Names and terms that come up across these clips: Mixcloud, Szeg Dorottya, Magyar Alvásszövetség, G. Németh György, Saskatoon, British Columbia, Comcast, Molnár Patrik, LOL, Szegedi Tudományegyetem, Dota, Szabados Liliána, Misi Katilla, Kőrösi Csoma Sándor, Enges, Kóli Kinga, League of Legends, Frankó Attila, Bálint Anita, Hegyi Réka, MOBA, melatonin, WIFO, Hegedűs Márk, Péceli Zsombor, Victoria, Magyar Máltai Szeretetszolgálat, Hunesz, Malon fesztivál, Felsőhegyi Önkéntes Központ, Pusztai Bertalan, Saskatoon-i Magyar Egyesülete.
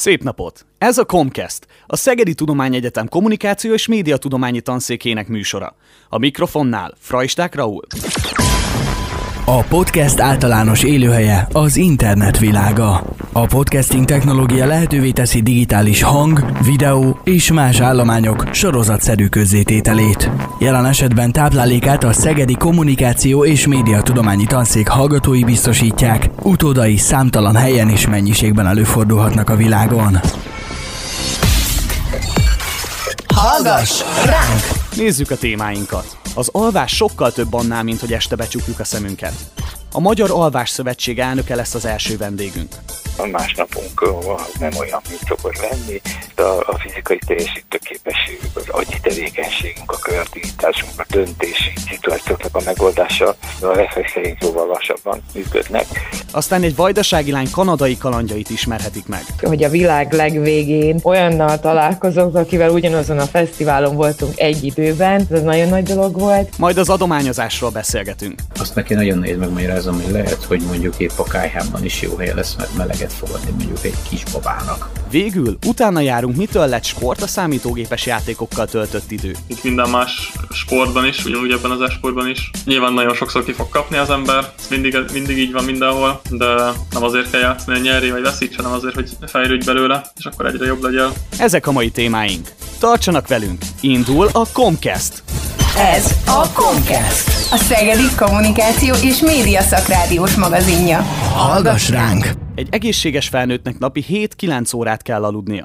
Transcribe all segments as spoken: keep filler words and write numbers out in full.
Szép napot! Ez a Comcast, a Szegedi Tudományegyetem kommunikáció és médiatudományi tanszékének műsora. A mikrofonnál Fraisták Raúl. A podcast általános élőhelye az internet világa. A podcasting technológia lehetővé teszi digitális hang, videó és más állományok sorozatszerű közzétételét. Jelen esetben táplálékát a Szegedi Kommunikáció és Médiatudományi Tanszék hallgatói biztosítják, utódai számtalan helyen és mennyiségben előfordulhatnak a világon. Hallgass ránk! Nézzük a témáinkat. Az alvás sokkal több annál, mint hogy este becsukjuk a szemünket. A Magyar Alvásszövetség elnöke lesz az első vendégünk. A másnapunk nem olyan, mint szokott lenni, de a fizikai teljesítőképességünk, az agyi tevékenységünk, a kreativitásunk, a döntési szituációknak a megoldása a reflexeink jóval lassabban működnek. Aztán egy vajdasági lány kanadai kalandjait ismerhetik meg. Hogy a világ legvégén olyannal találkozok, akivel ugyanazon a fesztiválon voltunk egy időben, ez nagyon nagy dolog volt. Majd az adományozásról beszélgetünk. Azt neki nagyon nehéz megmagyarázom, hogy lehet, hogy mondjuk épp a kályhában is jó hely lesz, mert meleget fogadni mondjuk egy kis babának. Végül utána járunk, mitől lett sport a számítógépes játékokkal töltött idő. Itt minden más sportban is, ugyanúgy ebben az e-sportban is. Nyilván nagyon sokszor ki fog kapni az ember, mindig, mindig így van mindenhol, de nem azért kell játszani, hogy nyerj vagy veszíts, hanem azért, hogy fejlődj belőle, és akkor egyre jobb legyen. Ezek a mai témáink. Tartsanak velünk! Indul a Comcast! Ez a Comcast, a Szegedi Kommunikáció és Média Szakrádiós magazinja. Hallgass ránk! Egy egészséges felnőttnek napi hét-kilenc órát kell aludnia.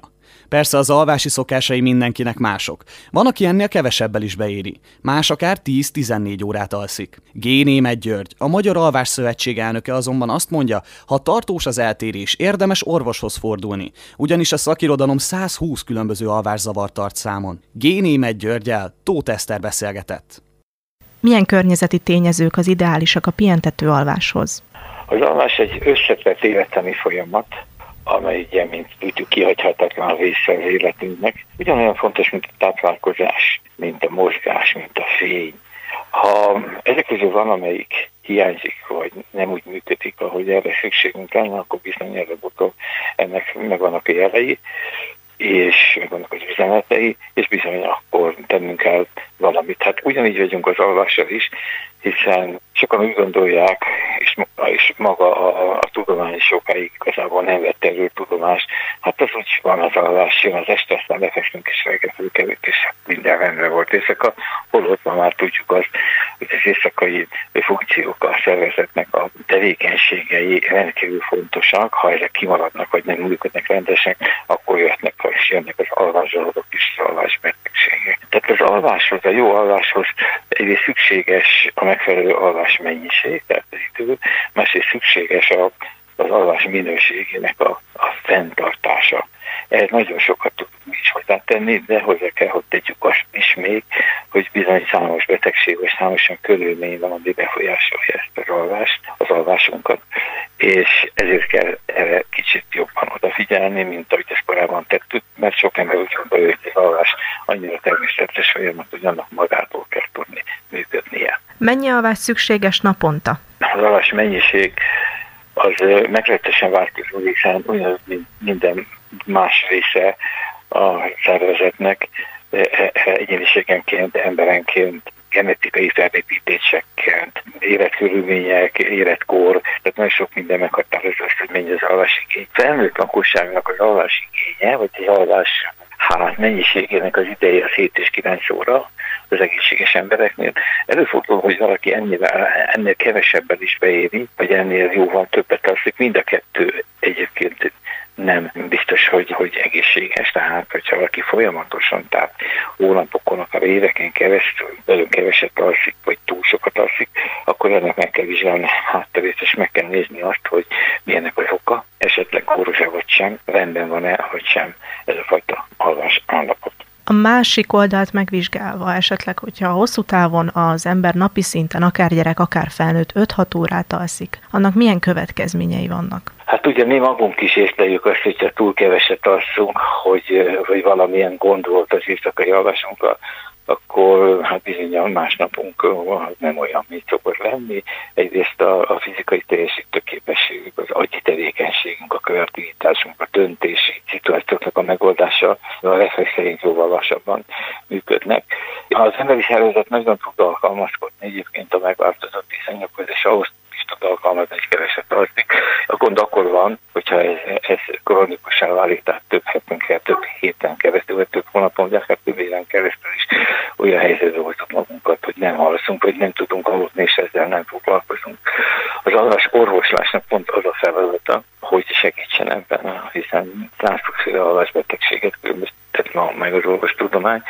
Persze az alvási szokásai mindenkinek mások. Van, aki ennél kevesebbel is beéri. Más akár tíz-tizennégy órát alszik. G. Németh György, a Magyar Alvásszövetség elnöke azonban azt mondja, ha tartós az eltérés, érdemes orvoshoz fordulni. Ugyanis a szakirodalom száz húsz különböző alvászavart tart számon. G. Németh Györggyel Tóth Eszter beszélgetett. Milyen környezeti tényezők az ideálisak a pihentető alváshoz? Az alvás egy összetett élettani folyamat, amely ugye, mint tudjuk, kihagyhatatlan része az életünknek. Ugyanolyan fontos, mint a táplálkozás, mint a mozgás, mint a fény. Ha ezek közül van, amelyik hiányzik, vagy nem úgy működik, ahogy erre szükségünk lenne, akkor bizony előbb-utóbb ennek megvannak a jelei, és megvannak az üzenetei, és bizony akkor tennünk kell valamit. Hát ugyanígy vagyunk az alvással is, hiszen sokan úgy gondolják, és, és maga a, a tudomány sokáig igazából nem vett elő tudomást. Hát az úgy van az alvás, jön az este, aztán lefesztünk és felkelünk, és minden rendben volt éjszaka. Holott ma már tudjuk azt, hogy az éjszakai funkciók a szervezetnek a tevékenységei rendkívül fontosak. Ha ezek kimaradnak, vagy nem működnek rendesen, akkor jöhetnek, és jönnek az alvászavarok és az alvásbetegségek. Tehát az alváshoz, a jó alváshoz egyrészt szükséges a megfelelő alvás mennyiség, tehát az idő, másrészt szükséges a, az alvás minőségének a, a fenntartása. Ehhez nagyon sokat tudunk is hozzátenni, de hozzá kell, hogy tegyük azt is még, hogy bizony számos betegség, vagy számosan körülmény van, ami befolyásolja ezt az alvást, az alvásunkat, és ezért kell erre kicsit jobban odafigyelni, mint ahogy ezt korábban tettük, mert sok ember úgy gondolja, hogy az alvás annyira természetes folyamat, hogy annak magától kell tudni működnie. Mennyi alvás szükséges naponta? Az alvás mennyiség az meglehetősen változó, hiszen ugyanaz, mint minden más része a szervezetnek, egyéniségenként, emberenként, genetikai felépítésekként, életkörülmények, életkor, tehát nagyon sok minden meghatározó, hogy mennyi az alvásigény. Felnőtt lakosságnak az alvásigénye, vagy egy alvás hát mennyiségének az ideje az hét és kilenc óra az egészséges embereknél. Előfordul, hogy valaki ennél, ennél kevesebben is beéri, vagy ennél jóval többet alszik, mind a kettő egyébként nem biztos, hogy, hogy egészséges, tehát hogyha valaki folyamatosan, tehát hónapokon, akár éveken keresztül nagyon keveset alszik, vagy túl sokat alszik, akkor ennek meg kell vizsgálni hátterét, és meg kell nézni azt, hogy milyennek az oka, esetleg kórosa vagy sem, rendben van-e, vagy sem ez a fajta alvás állapot. A másik oldalt megvizsgálva, esetleg, hogyha hosszú távon az ember napi szinten, akár gyerek, akár felnőtt öt-hat órát alszik, annak milyen következményei vannak? Hát ugye mi magunk is észleljük azt, hogyha túl keveset alszunk, hogy, hogy valamilyen gond volt az éjszakai alvásunkkal, akkor hát bizony a másnapunk nem olyan, mint szokott lenni. Egyrészt a, a fizikai teljesítőképességünk, az agyi tevékenységünk, a kreativitásunk, a döntési szituációknak a megoldása, a reflexeink jóval lassabban működnek. Az emberi szervezet nagyon tud alkalmazkodni egyébként a megváltozott viszonyokhoz, és ahhoz is tud alkalmazni, hogy keveset alszik. A gond akkor van, hogyha ez, ez kronikusan válik, tehát több hetünkre, több héten keresztül, vagy több hónapon, de akár több éven keresztül is olyan helyzetben hoztuk magunkat, hogy nem alszunk, vagy nem tudunk aludni, és ezzel nem foglalkozunk. Az alvás orvoslásnak pont az a feladata, hogy segítsen ebben, hiszen százféle alvásbetegséget különböztet ma meg az orvostudomány,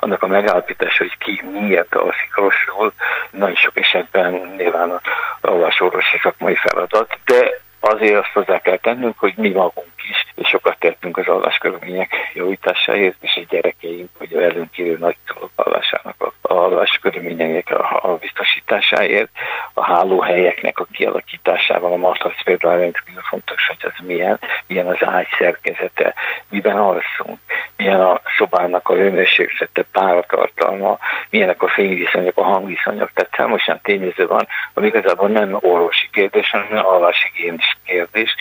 annak a megállapítása, hogy ki miért alszik rosszul, nagyon sok esetben nyilván az alvásorvosi szakmai feladat, de azért azt hozzá kell tennünk, hogy mi magunk is sokat tettünk az alváskörülmények javításáért, és a gyerekeink, hogy a előnk élő nagyszülők alvásának a alváskörülmények a biztosításáért, a hálóhelyeknek a kialakításával, a matrac például rendkívül fontos, hogy az milyen, milyen az ágy szerkezete, miben alszunk, milyen a szobának a hőmérséklete, páratartalma, milyenek a fényviszonyok, a hangviszonyok, tehát számos olyan tényező van, ami igazából nem orvosi kérdés, hanem alvásigénis kérdés,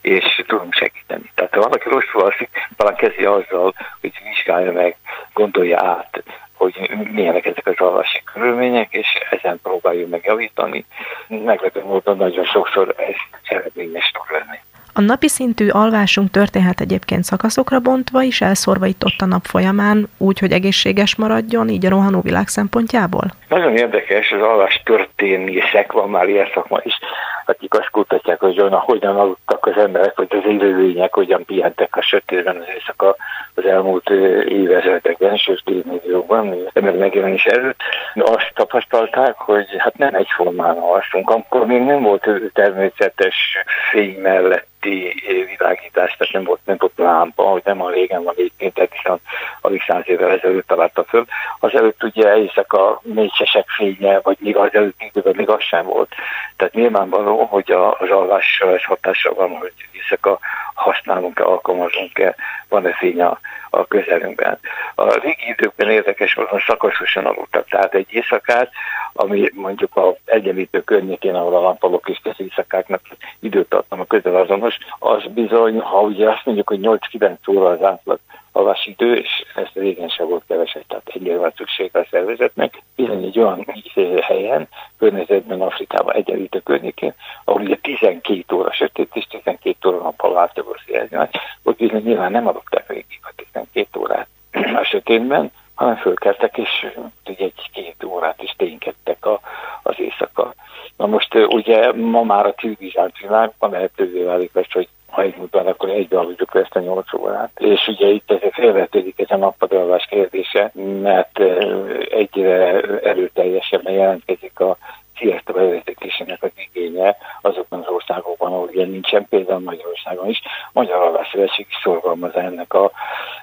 és tudunk segíteni. Tehát ha valaki rosszul alszik, talán kezdje azzal, hogy vizsgálja meg, gondolja át, hogy milyenek ezek az alvási körülmények, és ezen próbáljuk megjavítani. Meglepő módon nagyon sokszor ez eredményes tud lenni. A napi szintű alvásunk történhet egyébként szakaszokra bontva is, elszórva itt ott a nap folyamán, úgy, hogy egészséges maradjon, így a rohanó világ szempontjából? Nagyon érdekes, az alvás történészek, van már ilyen szakma is, akik azt kutatják, hogy hogyan aludtak az emberek, vagy az élőlények, hogyan pihentek a sötétben az éjszaka az elmúlt évezredekben, sőt évmilliókban, meg megjelenés előtt. Azt tapasztalták, hogy hát nem egyformán alszunk. Akkor még nem volt természetes fény mellett világítás, tehát nem volt, nem volt lámpa, hogy nem a régen van egyébként, tehát hiszen alig száz évvel ezelőtt találta föl. Azelőtt ugye éjszaka mécsesek fénye, vagy még az előtt időben még az sem volt. Tehát nyilvánvaló, hogy az alvással és hatással van, hogy éjszaka használunk-e, alkalmazunk-e, van-e fény a, a közelünkben. A régi időkben érdekes volt, hogy szakaszosan aludtak, tehát egy éjszakát, ami mondjuk az egyenlítő környékén, ahol a lampalok és az éjszakáknak időtartama közel azonos, az bizony, ha ugye azt mondjuk, hogy nyolc-kilenc óra az átlag alvási idő, és ez régen sem volt keveset, tehát egyre van szüksége a szervezetnek, bizony egy olyan helyen, környezetben, Afrikában, egyenlítő környékén, ahol ugye tizenkét óra sötét és tizenkét óra nappal átlag az, ott bizony nyilván nem adották végig a tizenkét órát a sötétben, hanem fölkeltek, és egy-két órát is ténykedtek a, az éjszaka. Na most ugye ma már a civilizált világban lehetővé válik lesz, hogy ha egy múltban, akkor egybe aludjuk ezt a nyolc órát. És ugye itt felvetődik ez a nappadalvás kérdése, mert egyre erőteljesebben jelentkezik a sziasztó bevezetésének az igénye azokban az országokban, ahol ilyen nincsen, például Magyarországon is. Magyar Alvásszövetség is szorgalmazza ennek a,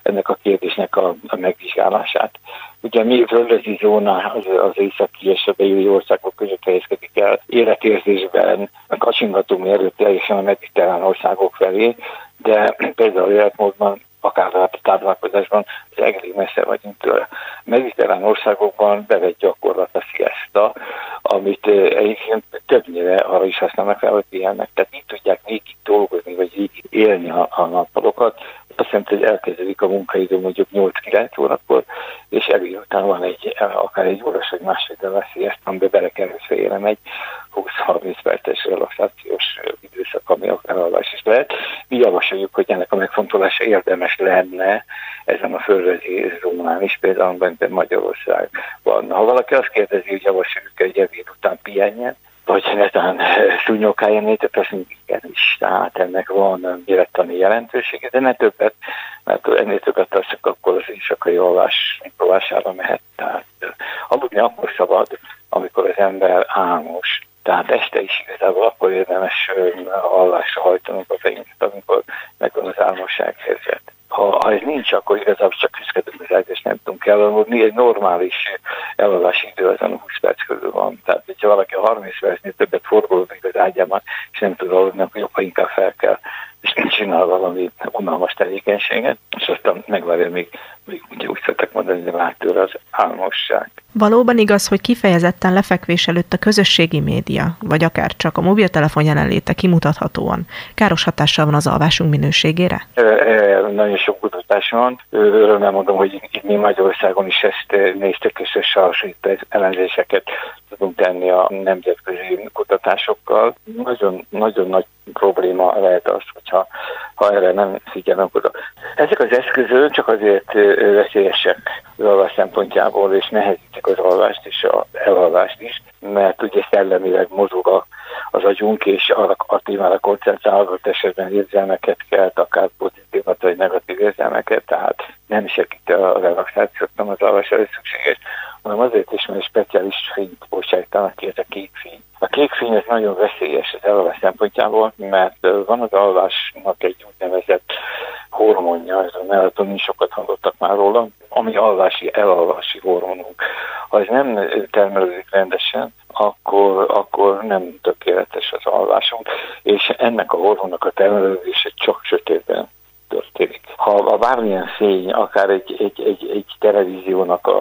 ennek a kérdésnek a, a megvizsgálását. Ugye mi földrajzi zóna az, az északi és a bejövi országok között helyezkedik el életérzésben, kacsingatunk erőteljesen a mediterrán országok felé, de például életmódban, akár a táplálkozásban, az elég messze vagyunk tőle. Mediterrán országokban bevett gyakorlat a siesta, amit egyébként többnyire arra is használnak fel, hogy pihennek. Tehát így tudják végig dolgozni, vagy végig élni a, a nappalokat. Azt jelenti, hogy elkezdődik a munkaidő mondjuk nyolc-kilenc órakor, és elég után van egy, akár egy óras, vagy másfél a siesta, amiben belekerülve élem egy húsz-harminc perces relaxációs időszak, ami akár alvás is lehet. Mi javasoljuk, hogy ennek a megfontolása érdemes lenne ezen a földrajzi zónán is, például bent Magyarországban. Ha valaki azt kérdezi, hogy javasoljuk egy ebéd után pihenjen, vagy netán szúnyókáján nézett, azt mondjuk, is, tehát ennek van élettani jelentősége, de ne többet, mert ennél többet teszek, akkor az éjszakai alvás próbására mehet. Tehát aludni akkor szabad, amikor az ember álmos. Tehát este is igazából akkor érdemes alvásra hajtanunk a fejünket, amikor megvan az álmosság helyzet. Ha, ha ez nincs, akkor igazából csak küzdködünk az ágy, és nem tudunk elaludni. Egy normális eladási idő azon húsz perc körül van, tehát egy hogyha valaki a harminc percnél többet forgol még az ágyában, és nem tud aludni, akkor jobb, ha inkább fel kell, és csinál valami unalmas tevékenységet, és aztán megvárja, még, még úgy, úgy szoktak mondani, hogy vált tőle az álmosság. Valóban igaz, hogy kifejezetten lefekvés előtt a közösségi média, vagy akár csak a mobiltelefon jelenléte kimutathatóan káros hatással van az alvásunk minőségére? E, e, nagyon sok kutatás van. Örömmel mondom, hogy itt mi Magyarországon is ezt néztek, és összehasonlító elemzéseket tudunk tenni a nemzetközi kutatásokkal. Nagyon, nagyon nagy probléma lehet az, hogyha ha erre nem figyelünk oda. Ezek az eszközök csak azért veszélyesek az alvás szempontjából, és nehezítik az alvást és az elalvást is, mert ugye szellemileg mozog az agyunk, és arra a témára koncentrálódott esetben érzelmeket kelt, akár pozitívat vagy negatív érzelmeket, tehát nem segít a relaxációt, nem az alvás előtt szükséges, hanem azért is, mert speciális fényt bocsájtanak ki, ez a kék fény. A kék fény ez nagyon veszélyes az elalvás szempontjából, mert van az alvásnak egy úgynevezett hormonja, ez a melatonin, sokat hallottak már róla, ami alvási, elalvási hormonunk. Ha ez nem termelődik rendesen, akkor, akkor nem tökéletes az alvásunk, és ennek a hormonnak a termelődése csak sötétben történik. Ha a bármilyen fény, akár egy, egy, egy, egy televíziónak a,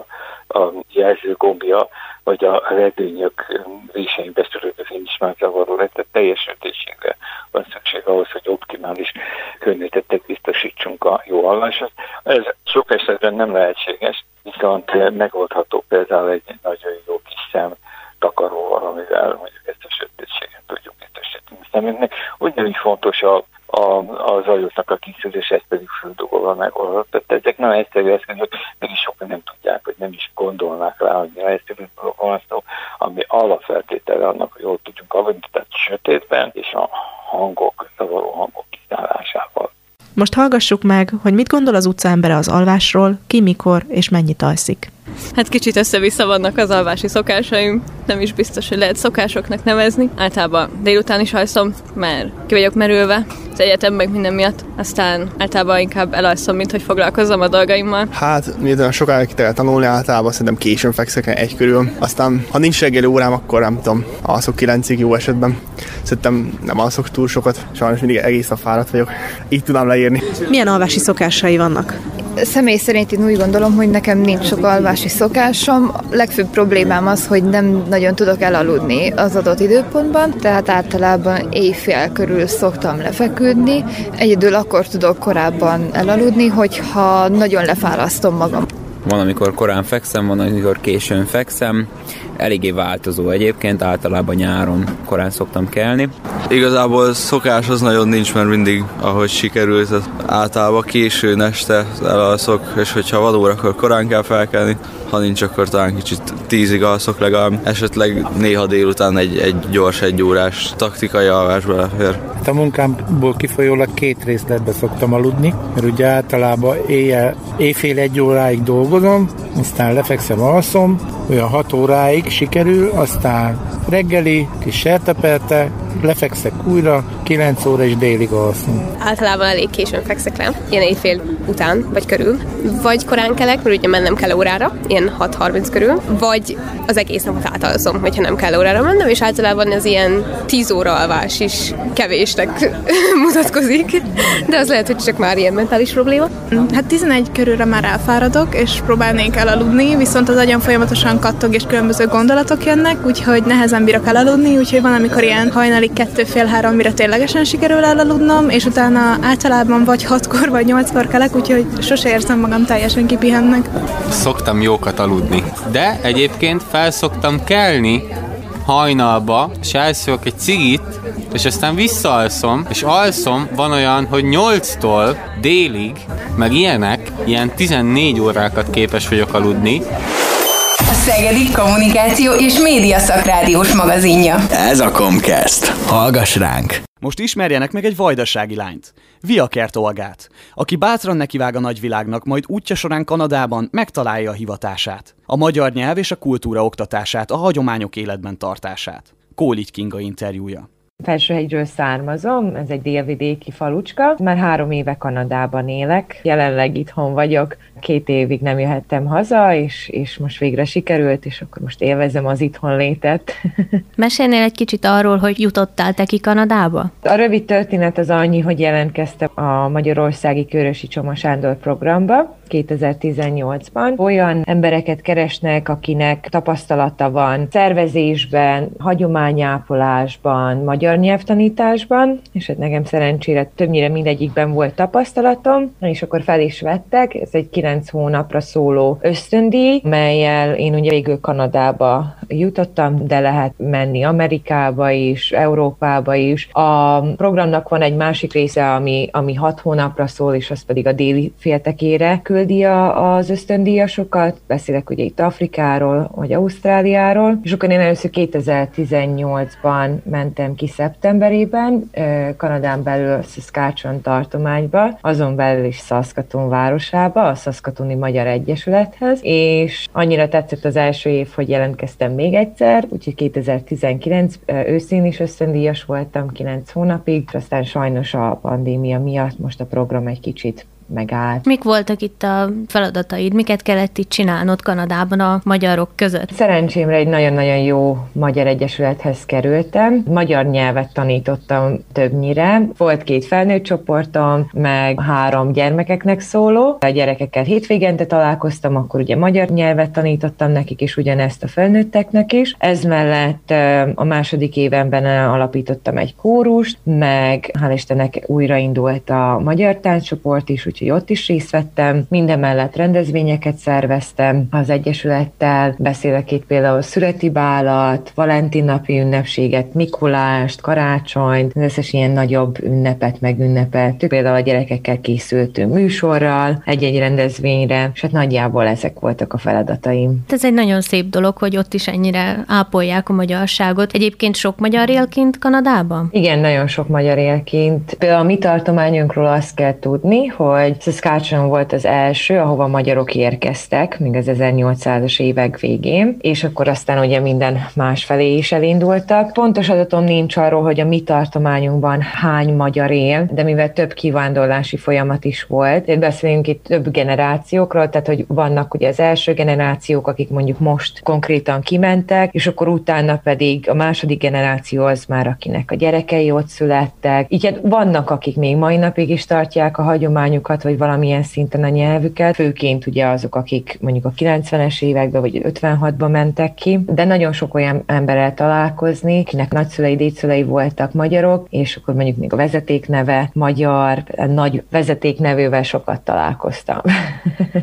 a jelzőgombja, vagy a redőnyök résein beszörődő fény is már zavaró lett, tehát teljes sötétségre van szükség ahhoz, hogy optimális környezetet biztosítsunk a jó alváshoz. Ez sok esetben nem lehetséges, viszont megoldható például egy nagyon jó kis szem takaróval, amivel mondjuk ezt a sötétséget tudjuk biztosítani a szemünknek. Ugyanúgy fontos a A, a zajoknak a kiszűrése, ez pedig földugóval megoldható. Ezek nem egyszerű eszközök, mégis sokan nem tudják, hogy nem is gondolnák rá, hogy egyszerűen van szó, ami alapfeltétele annak, hogy jól tudjunk aludni, tehát sötétben és a hangok, zavaró hangok kizárásával. Most hallgassuk meg, hogy mit gondol az utcaembere az alvásról, ki, mikor és mennyit alszik. Hát kicsit össze-vissza vannak az alvási szokásaim, nem is biztos, hogy lehet szokásoknak nevezni. Általában délután is alszom, mert ki vagyok merülve, az egyetem meg minden miatt, aztán általában inkább elalszom, mint hogy foglalkozzam a dolgaimmal. Hát, miután sokáig ki kell tanulni, általában szerintem későn fekszek egy körül. Aztán, ha nincs reggeli órám, akkor nem tudom, alszok kilencig jó esetben. Szerintem nem alszok túl sokat, sajnos mindig egész nap fáradt vagyok. Így tudnám leírni. Milyen alvási szokásai vannak? Személy szerint én úgy gondolom, hogy nekem nincs sok alvási szokásom. A legfőbb problémám az, hogy nem nagyon tudok elaludni az adott időpontban, tehát általában éjfél körül szoktam lefeküdni. Egyedül akkor tudok korábban elaludni, hogyha nagyon lefárasztom magam. Van, amikor korán fekszem, van, amikor későn fekszem. Eléggé változó egyébként, általában nyáron korán szoktam kelni. Igazából szokás az nagyon nincs, mert mindig, ahogy sikerült, általában későn este elalszok, és hogyha valóra, akkor korán kell felkelni, ha nincs, akkor talán kicsit tízig alszok legalább. Esetleg néha délután egy, egy gyors, egy órás taktikai alvás belefér. A munkámból kifolyólag két részletbe szoktam aludni, mert ugye általában éjjel, éjfél egy óráig dolgozom, aztán lefekszem, alszom, olyan hat óráig sikerül, aztán reggeli, kis serteperte, lefekszek újra, kilenc óra és délig alszom. Általában elég későn fekszek le, ilyen éjfél után, vagy körül. Vagy korán kelek, mert ugye mennem kell órára, ilyen hat harminc körül, vagy az egész napot átalszom, hogyha nem kell órára mennem, és általában az ilyen tíz óra alvás is kevésnek mutatkozik, de az lehet, hogy csak már ilyen mentális probléma. Hát tizenegy körülre már elfáradok, és próbálnék elaludni, viszont az agyam folyamatosan kattog, és különböző gondolatok jönnek, úgyhogy nehezen bírok elaludni, úgyhogy van, amikor ilyen hajnalig kettő fél három, mire ténylegesen sikerül elaludnom, és utána általában vagy hatkor, vagy nyolckor kelek, úgyhogy sose érzem magam teljesen kipihennek. Szoktam jókat aludni, de egyébként felszoktam kelni hajnalba, és elszívok egy cigit, és aztán visszaalszom, és alszom, van olyan, hogy nyolctól délig, meg ilyenek, ilyen tizennégy órákat képes vagyok aludni. A Szegedi Kommunikáció és Média Szakrádiós magazinja. Ez a Comcast. Hallgass ránk! Most ismerjenek meg egy vajdasági lányt, Viakert Olgát, aki bátran nekivág a nagyvilágnak, majd útja során Kanadában megtalálja a hivatását, a magyar nyelv és a kultúra oktatását, a hagyományok életben tartását. Kóli Kinga interjúja. Felsőhegyről származom, ez egy délvidéki falucska. Már három éve Kanadában élek, jelenleg itthon vagyok, két évig nem jöhettem haza, és, és most végre sikerült, és akkor most élvezem az itthon létet. Mesélnél egy kicsit arról, hogy jutottál te ki Kanadába? A rövid történet az annyi, hogy jelentkeztem a magyarországi Kőrösi Csoma Sándor programba kétezer-tizennyolcban. Olyan embereket keresnek, akinek tapasztalata van szervezésben, hagyományápolásban, magyar nyelvtanításban, és hát nekem szerencsére többnyire mindegyikben volt tapasztalatom, és akkor fel is vettek, ez egy kilenc hónapra szóló ösztöndíj, mellyel én ugye végül Kanadába jutottam, de lehet menni Amerikába is, Európába is. A programnak van egy másik része, ami, ami hat hónapra szól, és az pedig a déli féltekére küldi az ösztöndíjasokat, beszélek ugye itt Afrikáról, vagy Ausztráliáról, és akkor én először kétezer-tizennyolcban mentem ki szeptemberében, Kanadán belül Saskatchewan tartományba, azon belül is Saskatoon városába, a Saskatoon-i Magyar Egyesülethez, és annyira tetszett az első év, hogy jelentkeztem még egyszer, úgyhogy kétezer-tizenkilenc őszén is ösztöndíjas voltam kilenc hónapig, és aztán sajnos a pandémia miatt most a program egy kicsit megállt. Mik voltak itt a feladataid? Miket kellett itt csinálnod Kanadában a magyarok között? Szerencsémre egy nagyon-nagyon jó magyar egyesülethez kerültem. Magyar nyelvet tanítottam többnyire. Volt két felnőtt csoportom, meg három gyermekeknek szóló. A gyerekekkel hétvégente találkoztam, akkor ugye magyar nyelvet tanítottam nekik, és ugyanezt a felnőtteknek is. Ez mellett a második évenben alapítottam egy kórust, meg hál' Istennek újraindult a magyar tánccsoport is, úgyhogy ott is részt vettem, mindemellett rendezvényeket szerveztem az egyesülettel, beszélek itt például születibálat, Valentin napi ünnepséget, Mikulást, karácsonyt, az összes ilyen nagyobb ünnepet megünnepeltük, például a gyerekekkel készültünk műsorral, egy-egy rendezvényre, és hát nagyjából ezek voltak a feladataim. Ez egy nagyon szép dolog, hogy ott is ennyire ápolják a magyarságot. Egyébként sok magyar él kint Kanadában? Igen, nagyon sok magyar él kint. Például a mi tartományunkról azt kell tudni, hogy hogy Saskatchewan volt az első, ahova magyarok érkeztek, még az ezernyolcszázas évek végén, és akkor aztán ugye minden másfelé is elindultak. Pontos adatom nincs arról, hogy a mi tartományunkban hány magyar él, de mivel több kivándorlási folyamat is volt, itt beszélünk itt több generációkról, tehát hogy vannak ugye az első generációk, akik mondjuk most konkrétan kimentek, és akkor utána pedig a második generáció az már, akinek a gyerekei ott születtek. Így hát vannak, akik még mai napig is tartják a hagyományukat, vagy valamilyen szinten a nyelvüket, főként ugye azok, akik mondjuk a kilencvenes években vagy ötvenhatban mentek ki, de nagyon sok olyan emberrel találkozni, akinek nagyszülei, dédszülei voltak magyarok, és akkor mondjuk még a vezetékneve magyar, nagy vezetéknevővel sokat találkoztam.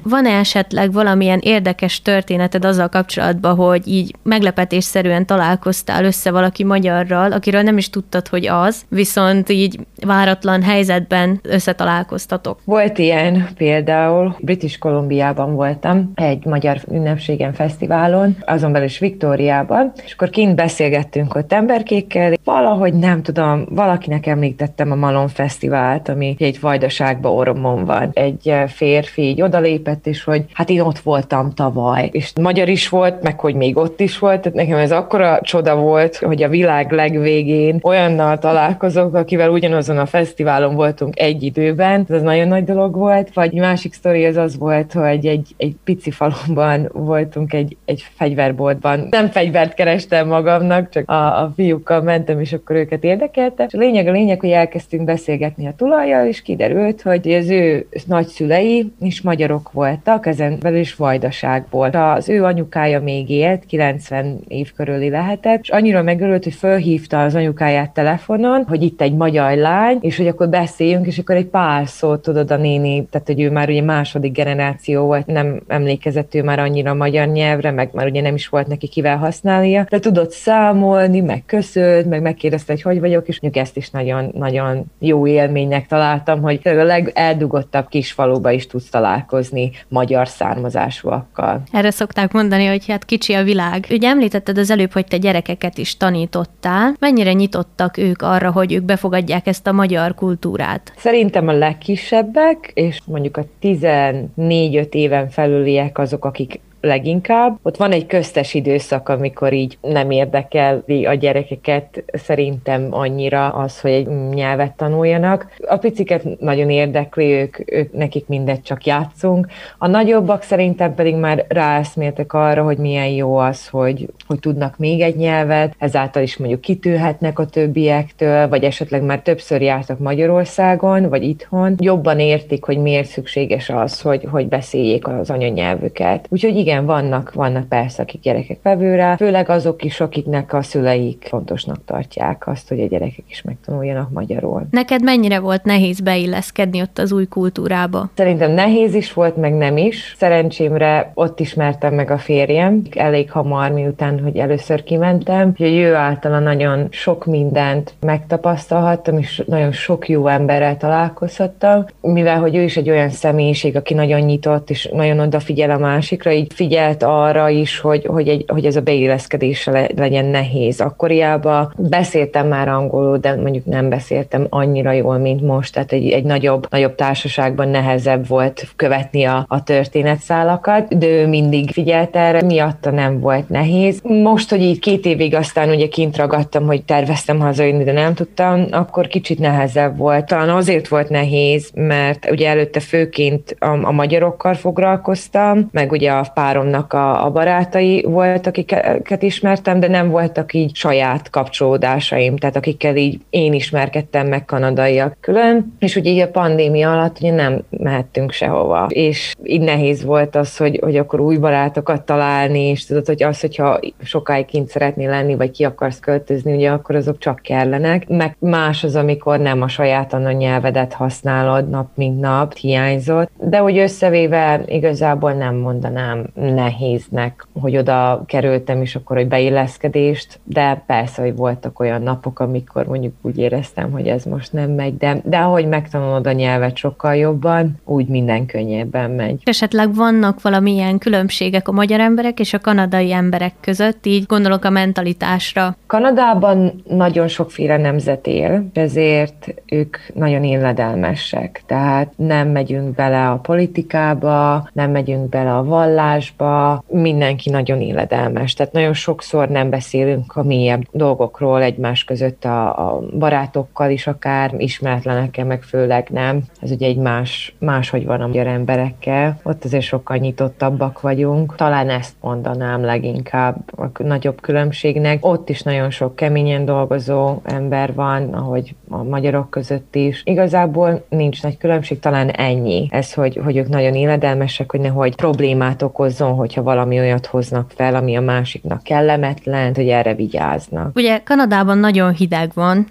Van-e esetleg valamilyen érdekes történeted azzal kapcsolatban, hogy így meglepetésszerűen találkoztál össze valaki magyarral, akiről nem is tudtad, hogy az, viszont így váratlan helyzetben összetalálkoztatok? Volt ilyen, például British Columbiában voltam, egy magyar ünnepségen, fesztiválon, azon belül is Victoriában, és akkor kint beszélgettünk ott emberkékkel, valahogy nem tudom, valakinek említettem a Malon fesztivált, ami egy Vajdaságban, Oromon van. Egy férfi így odalépett, és hogy hát én ott voltam tavaly, és magyar is volt, meg hogy még ott is volt, tehát nekem ez akkora csoda volt, hogy a világ legvégén olyannal találkozok, akivel ugyanazon a fesztiválon voltunk egy időben, ez nagyon nagy dolog volt, vagy másik sztori az az volt, hogy egy, egy pici falomban voltunk egy, egy fegyverboltban. Nem fegyvert kerestem magamnak, csak a, a fiúkkal mentem, és akkor őket érdekelte. És a lényeg a lényeg, hogy elkezdtünk beszélgetni a tulajjal, és kiderült, hogy az ő nagyszülei is magyarok voltak, ezen belül is Vajdaságból. Az ő anyukája még élt, kilencven év körüli lehetett, és annyira megörült, hogy fölhívta az anyukáját telefonon, hogy itt egy magyar lány, és hogy akkor beszéljünk, és akkor egy pár szót tudod a néni, tehát hogy ő már ugye második generáció volt, nem emlékezett ő már annyira magyar nyelvre, meg már ugye nem is volt neki kivel használnia, de tudott számolni, meg köszönt, meg megkérdezte, hogy hogy vagyok, és ezt is nagyon-nagyon jó élménynek találtam, hogy a legeldugottabb kisfaluba is tudsz találkozni magyar származásúakkal. Erre szokták mondani, hogy hát kicsi a világ. Ugye említetted az előbb, hogy te gyerekeket is tanítottál. Mennyire nyitottak ők arra, hogy ők befogadják ezt a magyar kultúrát? Szerintem a legkisebbek, és mondjuk a tizennégy-öt éven felüliek azok, akik leginkább. Ott van egy köztes időszak, amikor így nem érdekel a gyerekeket szerintem annyira az, hogy egy nyelvet tanuljanak. A piciket nagyon érdekli, ők, ők nekik mindegy, csak játszunk. A nagyobbak szerintem pedig már ráeszméltek arra, hogy milyen jó az, hogy, hogy tudnak még egy nyelvet, ezáltal is mondjuk kitűnhetnek a többiektől, vagy esetleg már többször jártak Magyarországon, vagy itthon. Jobban értik, hogy miért szükséges az, hogy, hogy beszéljék az anyanyelvüket. Úgyhogy igen, vannak, vannak persze, akik gyerekek vevőre, főleg azok is, akiknek a szüleik fontosnak tartják azt, hogy a gyerekek is megtanuljanak magyarul. Neked mennyire volt nehéz beilleszkedni ott az új kultúrába? Szerintem nehéz is volt, meg nem is. Szerencsémre ott ismertem meg a férjem, elég hamar, miután, hogy először kimentem, hogy ő általa nagyon sok mindent megtapasztalhattam, és nagyon sok jó emberrel találkozhattam, mivel hogy ő is egy olyan személyiség, aki nagyon nyitott, és nagyon odafigyel a másikra, így figyelt arra is, hogy, hogy, egy, hogy ez a beilleszkedése le, legyen nehéz. Akkoriában beszéltem már angolul, de mondjuk nem beszéltem annyira jól, mint most, tehát egy, egy nagyobb, nagyobb társaságban nehezebb volt követni a, a történetszálakat, de ő mindig figyelt erre, miatta nem volt nehéz. Most, hogy így két évig aztán ugye kint ragadtam, hogy terveztem hazajönni, de nem tudtam, akkor kicsit nehezebb volt. Talán azért volt nehéz, mert ugye előtte főként a, a magyarokkal foglalkoztam, meg ugye a páromnak a, a barátai volt, akiket ismertem, de nem voltak így saját kapcsolódásaim, tehát akikkel így én ismerkedtem meg kanadaiak külön, és ugye így a pandémia alatt ugye nem mehettünk sehova, és így nehéz volt az, hogy, hogy akkor új barátokat találni, és tudod, hogy az, hogyha sokáig kint szeretnél lenni, vagy ki akarsz költözni, ugye akkor azok csak kellenek, meg más az, amikor nem a saját anyanyelvedet használod nap, mint nap, hiányzott, de hogy összevéve igazából nem mondanám nehéznek, hogy oda kerültem, és akkor, hogy beilleszkedést, de persze, hogy voltak olyan napok, amikor mondjuk úgy éreztem, hogy ez most nem megy, de, de ahogy megtanulod a nyelvet sokkal jobban, úgy minden könnyebben megy. Esetleg vannak valamilyen különbségek a magyar emberek és a kanadai emberek között, így gondolok a mentalitásra. Kanadában nagyon sokféle nemzet él, ezért ők nagyon illedelmesek, tehát nem megyünk bele a politikába, nem megyünk bele a vallásba, mindenki nagyon illedelmes, tehát nagyon sokszor nem beszélünk a mélyebb dolgokról egymás között a, a barátokkal is akár, ismeretlenekkel meg főleg nem. Ez ugye egy más, máshogy van a magyar emberekkel, ott azért sokkal nyitottabbak vagyunk, talán ezt mondanám leginkább a nagyobb különbségnek. Ott is nagyon sok keményen dolgozó ember van, ahogy a magyarok között is. Igazából nincs nagy különbség, talán ennyi. Ez, hogy, hogy ők nagyon illedelmesek, hogy nehogy problémát okozzon, hogyha valami olyat hoznak fel, ami a másiknak kellemetlen, hogy erre vigyáznak. Ugye Kanadában nagyon hideg van.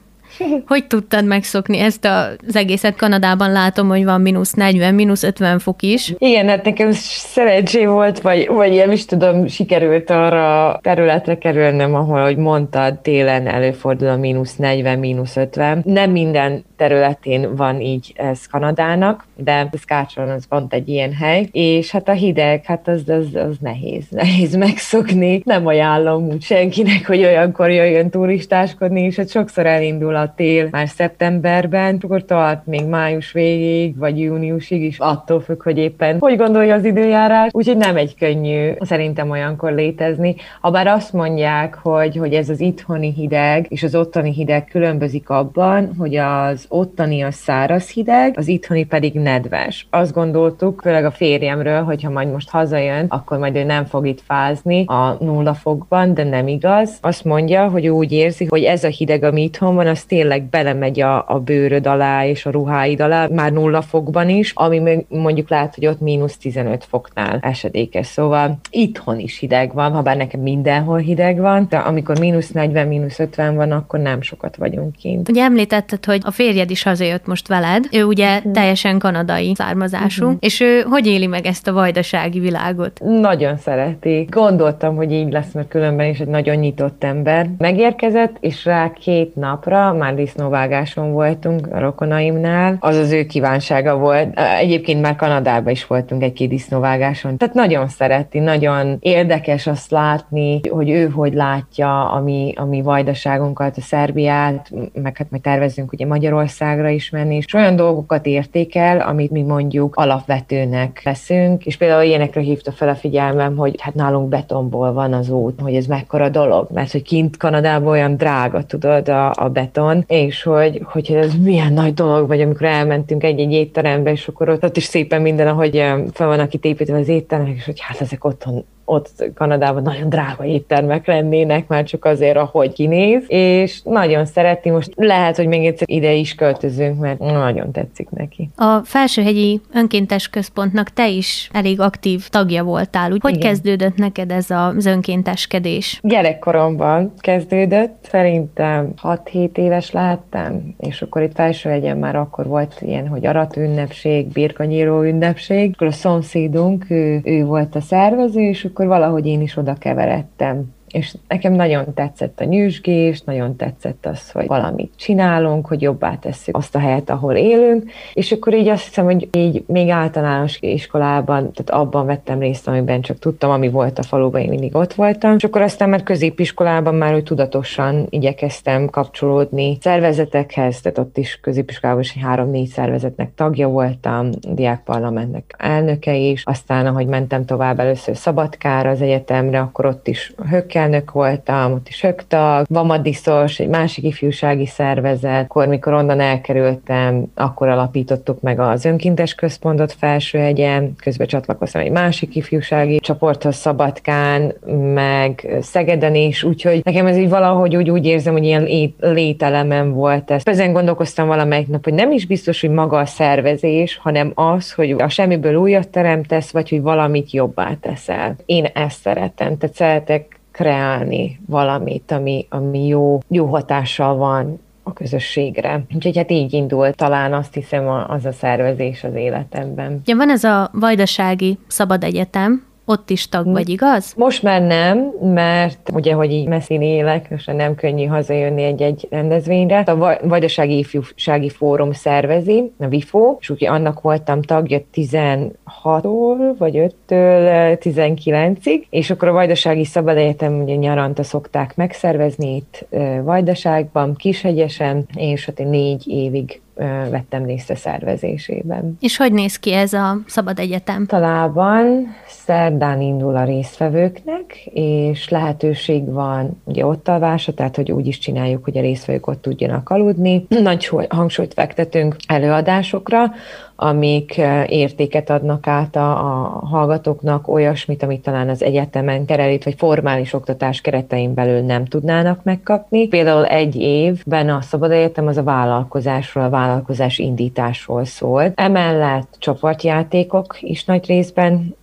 Hogy tudtad megszokni ezt az egészet? Kanadában látom, hogy van mínusz negyven, mínusz ötven fok is. Igen, hát nekem szerencsé volt, vagy, vagy nem is tudom, sikerült arra a területre kerülnöm, ahol, hogy mondtad, télen előfordul a mínusz negyven, mínusz ötven. Nem minden területén van így ez Kanadának, de Saskatchewan az pont egy ilyen hely, és hát a hideg, hát az, az, az nehéz, nehéz megszokni. Nem ajánlom úgy senkinek, hogy olyankor jöjjön turistáskodni, és hát sokszor elindul a tél már szeptemberben, akkor tart még május végéig, vagy júniusig is, attól függ, hogy éppen hogy gondolja az időjárás, úgyhogy nem egy könnyű szerintem olyankor létezni. Habár azt mondják, hogy, hogy ez az itthoni hideg és az ottani hideg különbözik abban, hogy az ottani a száraz hideg, az itthoni pedig nedves. Azt gondoltuk, főleg a férjemről, hogy ha majd most hazajön, akkor majd ő nem fog itt fázni a nulla fokban, de nem igaz. Azt mondja, hogy úgy érzi, hogy ez a hideg, ami itthon van, az tényleg belemegy a, a bőröd alá és a ruháid alá, már nulla fokban is, ami mondjuk lát, hogy ott mínusz tizenöt foknál esedékes. Szóval itthon is hideg van, ha bár nekem mindenhol hideg van, de amikor mínusz negyven, mínusz ötven van, akkor nem sokat vagyunk kint. Ugye említetted, hogy a férjed is hazajött most veled, ő ugye mm. teljesen kanadai származású, mm-hmm. és ő hogy éli meg ezt a vajdasági világot? Nagyon szereti. Gondoltam, hogy így lesz, mert különben is egy nagyon nyitott ember. Megérkezett, és rá két napra már disznóvágáson voltunk a rokonaimnál, az az ő kívánsága volt. Egyébként már Kanadában is voltunk egy-két disznóvágáson. Tehát nagyon szereti, nagyon érdekes azt látni, hogy ő hogy látja a mi, a mi vajdaságunkat, a Szerbiát, meg hát majd tervezünk ugye Magyarországot, országra is menni, és olyan dolgokat értékel, amit mi mondjuk alapvetőnek veszünk, és például ilyenekre hívta fel a figyelmem, hogy hát nálunk betonból van az út, hogy ez mekkora dolog, mert hogy kint Kanadában olyan drága, tudod, a, a beton, és hogy, hogy ez milyen nagy dolog, vagy amikor elmentünk egy-egy étterembe, és akkor ott, ott is szépen minden, ahogy fel vannak itt építve az éttermek, és hogy hát ezek otthon ott Kanadában nagyon drága éttermek lennének, már csak azért, ahogy kinéz, és nagyon szereti, most lehet, hogy még egyszer ide is költözünk, mert nagyon tetszik neki. A Felsőhegyi Önkéntes Központnak te is elég aktív tagja voltál, úgy, hogy igen. Kezdődött neked ez az önkénteskedés? Gyerekkoromban kezdődött, szerintem hat-hét éves lehettem, és akkor itt Felsőhegyen már akkor volt ilyen, hogy arat ünnepség, birkanyíró ünnepség, akkor a szomszédunk, ő, ő volt a szervező, és akkor valahogy én is oda keveredtem. És nekem nagyon tetszett a nyüzsgés, nagyon tetszett az, hogy valamit csinálunk, hogy jobbá tesszük azt a helyet, ahol élünk, és akkor így azt hiszem, hogy így még általános iskolában, tehát abban vettem részt, amiben csak tudtam, ami volt a faluban, én mindig ott voltam, és akkor aztán már középiskolában már úgy tudatosan igyekeztem kapcsolódni szervezetekhez, tehát ott is középiskolában is három-négy szervezetnek tagja voltam, diákparlamentnek elnöke is, aztán ahogy mentem tovább először Szabadkára az egyetemre, akkor ott is hökkel elnök voltam, ott is högtag, Vamadiszos, egy másik ifjúsági szervezet, akkor mikor onnan elkerültem, akkor alapítottuk meg az önkéntes központot Felsőhegyen, közben csatlakoztam egy másik ifjúsági csoporthoz Szabadkán, meg Szegeden is, úgyhogy nekem ez így valahogy úgy, úgy érzem, hogy ilyen lé- lételemem volt ez. Ezen gondolkoztam valamelyik nap, hogy nem is biztos, hogy maga a szervezés, hanem az, hogy a semmiből újat teremtesz, vagy hogy valamit jobbá teszel. Én ezt szeretem, tehát szeretek kreálni valamit, ami, ami jó, jó hatással van a közösségre. Úgyhogy hát így indult talán azt hiszem a, az a szervezés az életemben. Ja, van ez a Vajdasági Szabadegyetem, ott is tag vagy, igaz? Most már nem, mert ugye, hogy így messzin élek, és nem könnyű hazajönni egy-egy rendezvényre. A Vajdasági Ifjúsági Fórum szervezi, a WIFO, és ugye annak voltam tagja tizenhattól, vagy öttől tizenkilencig, és akkor a Vajdasági Szabadegyetem ugye nyaranta szokták megszervezni itt Vajdaságban, Kishegyesen, és hát én négy évig vettem részt a szervezésében. És hogy néz ki ez a Szabad Egyetem? Talában szerdán indul a résztvevőknek, és lehetőség van ugye ott alvásra, tehát hogy úgy is csináljuk, hogy a résztvevők ott tudjanak aludni. Nagy hangsúlyt fektetünk előadásokra, amik értéket adnak át a, a hallgatóknak, olyasmit, amit talán az egyetemen kerelít, vagy formális oktatás keretein belül nem tudnának megkapni. Például egy évben a Szabad Egyetem az a vállalkozásról, a vállalkozás indításról szólt. Emellett csoportjátékok is nagy részben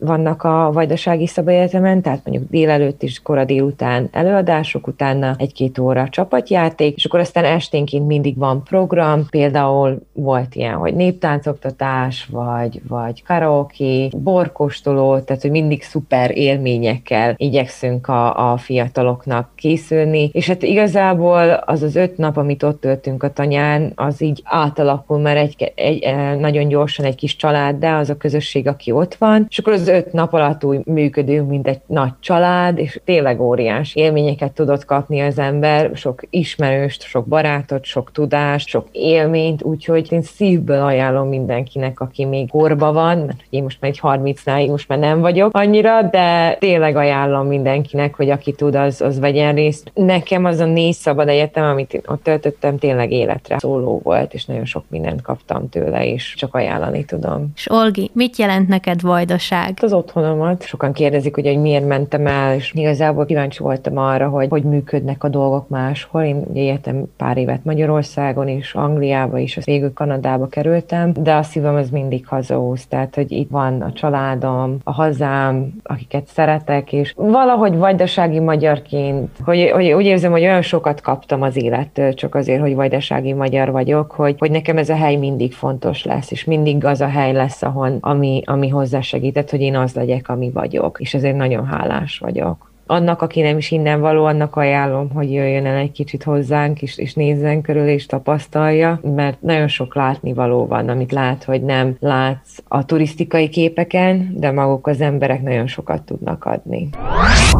vannak a Vajdasági Szabadegyetemen, tehát mondjuk délelőtt és kora délután előadások, utána egy-két óra csapatjáték, és akkor aztán esténként mindig van program, például volt ilyen, hogy néptáncoktatás, vagy, vagy karaoke, borkóstoló, tehát hogy mindig szuper élményekkel igyekszünk a, a fiataloknak készülni, és hát igazából az az öt nap, amit ott töltünk a tanyán, az így átalakul, mert egy, egy, nagyon gyorsan egy kis család, de az a közösség, aki ott van, és akkor az öt nap alatt úgy működünk, mint egy nagy család, és tényleg óriás élményeket tudott kapni az ember, sok ismerőst, sok barátot, sok tudást, sok élményt, úgyhogy én szívből ajánlom mindenkinek, aki még korba van, mert én most már egy harmincnál, most már nem vagyok annyira, de tényleg ajánlom mindenkinek, hogy aki tud, az, az vegyen részt. Nekem az a négy szabad egyetem, amit ott töltöttem, tényleg életre szóló volt, és nagyon sok mindent kaptam tőle, és csak ajánlani tudom. És Olgi, mit jelent neked Vajdaság? Az otthonomat. Sokan kérdezik, hogy, hogy miért mentem el, és igazából kíváncsi voltam arra, hogy hogy működnek a dolgok máshol. Én ugye éltem pár évet Magyarországon és Angliába is, végül Kanadába kerültem, de a szívem az mindig hazahúz, tehát hogy itt van a családom, a hazám, akiket szeretek, és valahogy vajdasági magyarként, hogy, hogy úgy érzem, hogy olyan sokat kaptam az élettől, csak azért, hogy vajdasági magyar vagyok, hogy, hogy nekem ez a hely mindig fontos lesz, és mindig az a hely lesz, ahol, ami, ami hozzásegített, hogy én az legyek, ami vagyok, és ezért nagyon hálás vagyok. annak, aki nem is innen való, annak ajánlom, hogy jöjjön el egy kicsit hozzánk, és, és nézzen körül, és tapasztalja, mert nagyon sok látnivaló van, amit lát, hogy nem látsz a turisztikai képeken, de maguk az emberek nagyon sokat tudnak adni.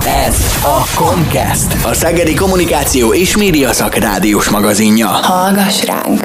Ez a Comcast, a Szegedi Kommunikáció és Média Szakrádiós magazinja. Hallgass ránk!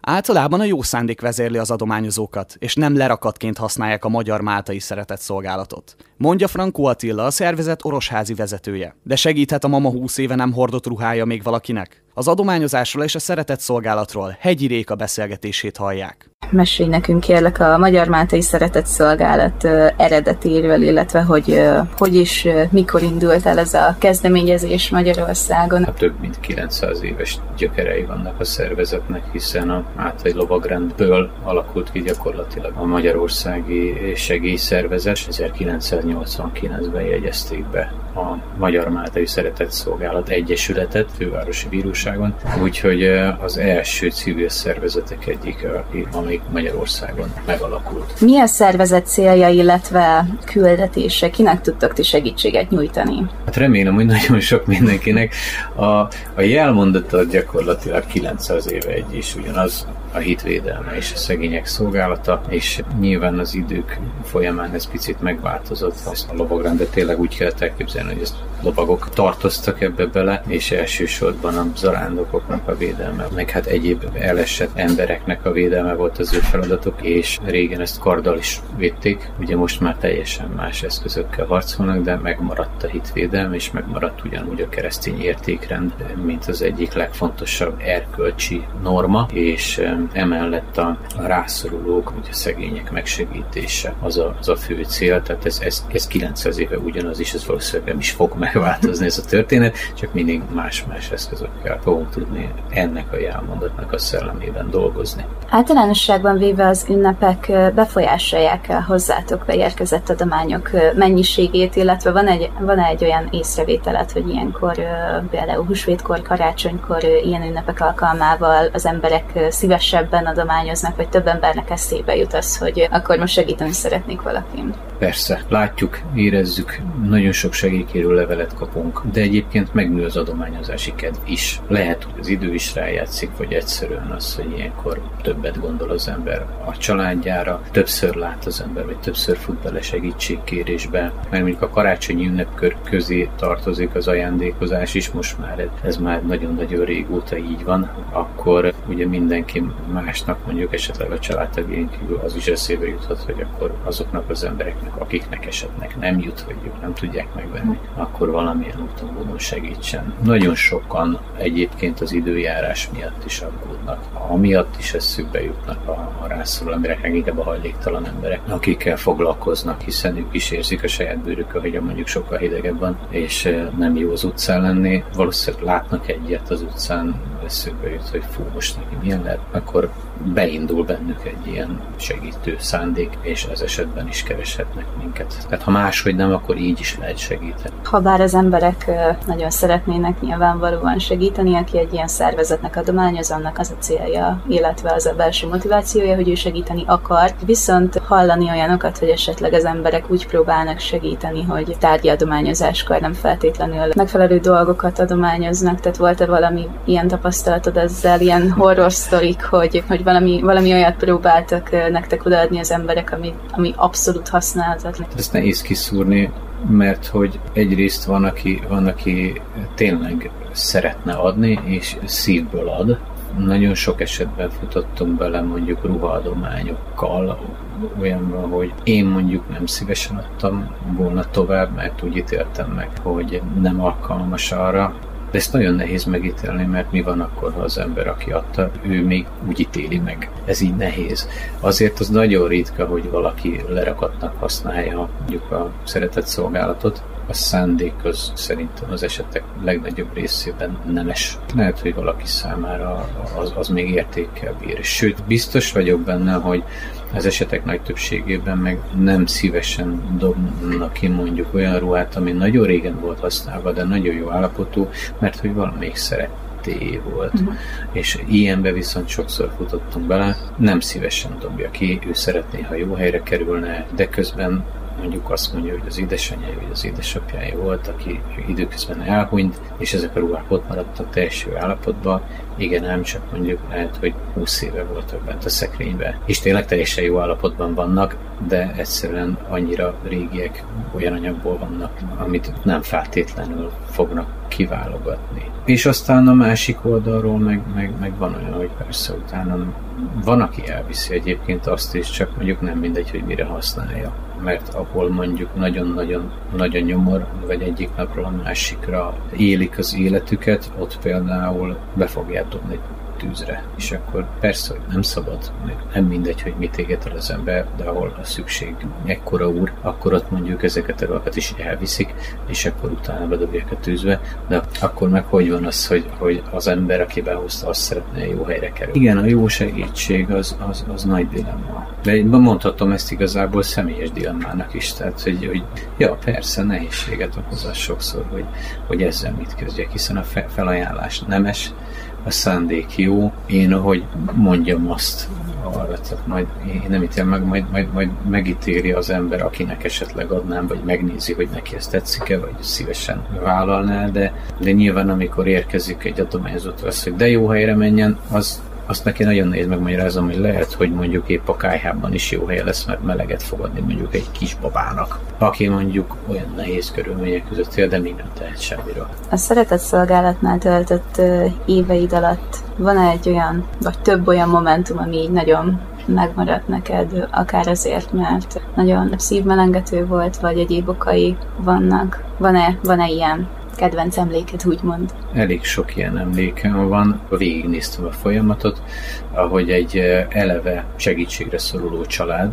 Általában a jó szándék vezérli az adományozókat, és nem lerakatként használják a Magyar Máltai Szeretetszolgálatot. Mondja Frankó Attila, a szervezet orosházi vezetője. De segíthet a mama húsz éve nem hordott ruhája még valakinek? Az adományozásról és a szeretetszolgálatról Hegyi Réka beszélgetését hallják. Mesélj nekünk kérlek a Magyar Máltai Szeretetszolgálat eredetéről, illetve hogy hogy is, mikor indult el ez a kezdeményezés Magyarországon. A több mint kilencszáz éves gyökerei vannak a szervezetnek, hiszen a Máltai lovagrendből alakult ki gyakorlatilag a Magyarországi Segélyszervezet. ezerkilencszáznyolcvankilencben jegyezték be a Magyar Máltai Szeretetszolgálat Egyesületet fővárosi bíróságon, úgyhogy az első civil szervezetek egyik, amelyik Magyarországon megalakult. Mi a szervezet célja, illetve küldetése? Kinek tudtok ti segítséget nyújtani? Hát remélem, hogy nagyon sok mindenkinek. A, a jelmondata gyakorlatilag kilencszáz éve egy is ugyanaz, a hitvédelme és a szegények szolgálata, és nyilván az idők folyamán ez picit megváltozott. Ezt a lovagrendet tényleg úgy kellett elképzelni, hogy ezt lovagok tartoztak ebbe bele, és elsősorban a zarándokoknak a védelme, meg hát egyéb elesett embereknek a védelme volt az ő feladatok, és régen ezt karddal is védték, ugye most már teljesen más eszközökkel harcolnak, de megmaradt a hitvédelme, és megmaradt ugyanúgy a keresztény értékrend, mint az egyik legfontosabb erkölcsi norma, és emellett a rászorulók, vagy a szegények megsegítése az a, az a fő cél, tehát ez, ez, ez kilencszáz éve ugyanaz is, ez valószínűleg nem is fog megváltozni ez a történet, csak mindig más-más eszközökkel fogunk tudni ennek a jelmondatnak a szellemében dolgozni. Általánosságban véve az ünnepek befolyásolják el hozzátok beérkezett adományok mennyiségét, illetve van egy, van egy olyan észrevételet, hogy ilyenkor, például húsvétkor, karácsonykor, ilyen ünnepek alkalmával az emberek szívesen sebben adományoznak, vagy több embernek eszébe jut az, hogy akkor most segíteni szeretnék valakin. Persze, látjuk, érezzük, nagyon sok segélykérő levelet kapunk, de egyébként megnő az adományozási kedv is. Lehet, hogy az idő is rájátszik, vagy egyszerűen az, hogy ilyenkor többet gondol az ember a családjára, többször lát az ember, vagy többször fut bele segítségkérésbe, mert mondjuk a karácsonyi ünnepkör közé tartozik az ajándékozás is, most már ez már nagyon-nagyon régóta így van, akkor ugye mindenki másnak, mondjuk esetleg a családtagjén kívül az is eszébe juthat, hogy akkor azoknak az embereknek, akiknek esetleg nem jut, vagy ők nem tudják megvenni, akkor valamilyen úton módon segítsen. Nagyon sokan egyébként az időjárás miatt is aggódnak. Amiatt is eszükbe jutnak a, a rászoruló embereknek, inkább a hajléktalan emberek, akikkel foglalkoznak, hiszen ők is érzik a saját bőrükön, hogy mondjuk sokkal hidegebb van, és nem jó az utcán lenni. Valószínűleg látnak egyet az utcán, eszükbe jut, hogy fú, most neki milyen lehet, akkor beindul bennük egy ilyen segítő szándék, és ez esetben is kereshetnek minket. Tehát ha máshogy nem, akkor így is lehet segíteni. Habár az emberek nagyon szeretnének nyilvánvalóan segíteni, aki egy ilyen szervezetnek adományoz, annak az a célja, illetve az a belső motivációja, hogy ő segíteni akar, viszont hallani olyanokat, hogy esetleg az emberek úgy próbálnak segíteni, hogy tárgyi adományozáskor nem feltétlenül megfelelő dolgokat adományoznak, tehát volt-e valami ilyen tapasztalatod ezzel, ilyen horror sztorik, hogy, hogy Valami, valami olyat próbáltak nektek odaadni az emberek, ami, ami abszolút használatlan. Ezt nehéz kiszúrni, mert hogy egyrészt van aki, van, aki tényleg szeretne adni, és szívből ad. Nagyon sok esetben futottunk bele mondjuk ruhaadományokkal, olyanban, hogy én mondjuk nem szívesen adtam volna tovább, mert úgy ítéltem meg, hogy nem alkalmas arra. De ezt nagyon nehéz megítélni, mert mi van akkor, ha az ember, aki adta, ő még úgy ítéli meg. Ez így nehéz. Azért az nagyon ritka, hogy valaki lerakatnak használja mondjuk a szeretetszolgálatot. A szándék az szerintem az esetek legnagyobb részében nemes. Lehet, hogy valaki számára az, az még értékkel bír. Sőt, biztos vagyok benne, hogy az esetek nagy többségében meg nem szívesen dobnak ki mondjuk olyan ruhát, ami nagyon régen volt használva, de nagyon jó állapotú, mert hogy valamelyik szeret. Volt. Uh-huh. És ilyenbe viszont sokszor futottunk bele, nem szívesen dobja ki, ő szeretné, ha jó helyre kerülne, de közben mondjuk azt mondja, hogy az édesanyja vagy az édesapjája volt, aki időközben elhunyt, és ezek a ruhák ott maradtak teljeső állapotban, igen, nem csak mondjuk lehet, hogy húsz éve voltak bent a szekrényben, és tényleg teljesen jó állapotban vannak, de egyszerűen annyira régiek, olyan anyagból vannak, amit nem feltétlenül fognak kiválogatni. És aztán a másik oldalról meg, meg, meg van olyan, hogy persze utána van, aki elviszi egyébként azt is, csak mondjuk nem mindegy, hogy mire használja. Mert ahol mondjuk nagyon-nagyon nagy a nyomor, vagy egyik napról a másikra élik az életüket, ott például be fogják dobni tűzre. És akkor persze, hogy nem szabad, meg nem mindegy, hogy mit éget el az ember, de ahol a szükség ekkora úr, akkor ott mondjuk ezeket a dolgokat is elviszik, és akkor utána bedobják a tűzbe, de akkor meg hogy van az, hogy, hogy az ember, aki behozta, azt szeretné jó helyre kerülni. Igen, a jó segítség az, az, az nagy dilemma. De mondhatom ezt igazából személyes dilemmának is, tehát, hogy, hogy ja, persze, nehézséget okoz az sokszor, hogy, hogy ezzel mit kezdjek, hiszen a fe, felajánlás nemes, a szándék jó, én ahogy mondjam azt, arra, tehát majd én nem ítélem meg, majd, majd, majd megítéli az ember, akinek esetleg adnám, vagy megnézi, hogy neki ez tetszik-e, vagy szívesen vállalná, de, de nyilván amikor érkezik egy adományozót vesz, hogy de jó helyre menjen, az azt neki nagyon néz megmagyarázom, hogy lehet, hogy mondjuk épp a kályhában is jó hely lesz, mert meleget fogadni mondjuk egy kisbabának, aki mondjuk olyan nehéz körülmények között él, de még nem tehet semmiről. A szeretetszolgálatnál töltött éveid alatt van egy olyan, vagy több olyan momentum, ami így nagyon megmaradt neked, akár azért, mert nagyon szívmelengető volt, vagy egyéb okai vannak? Van-e, van-e ilyen kedvenc emléked, úgymond? Elég sok ilyen emlékem van. Végignéztem a folyamatot, ahogy egy eleve segítségre szoruló család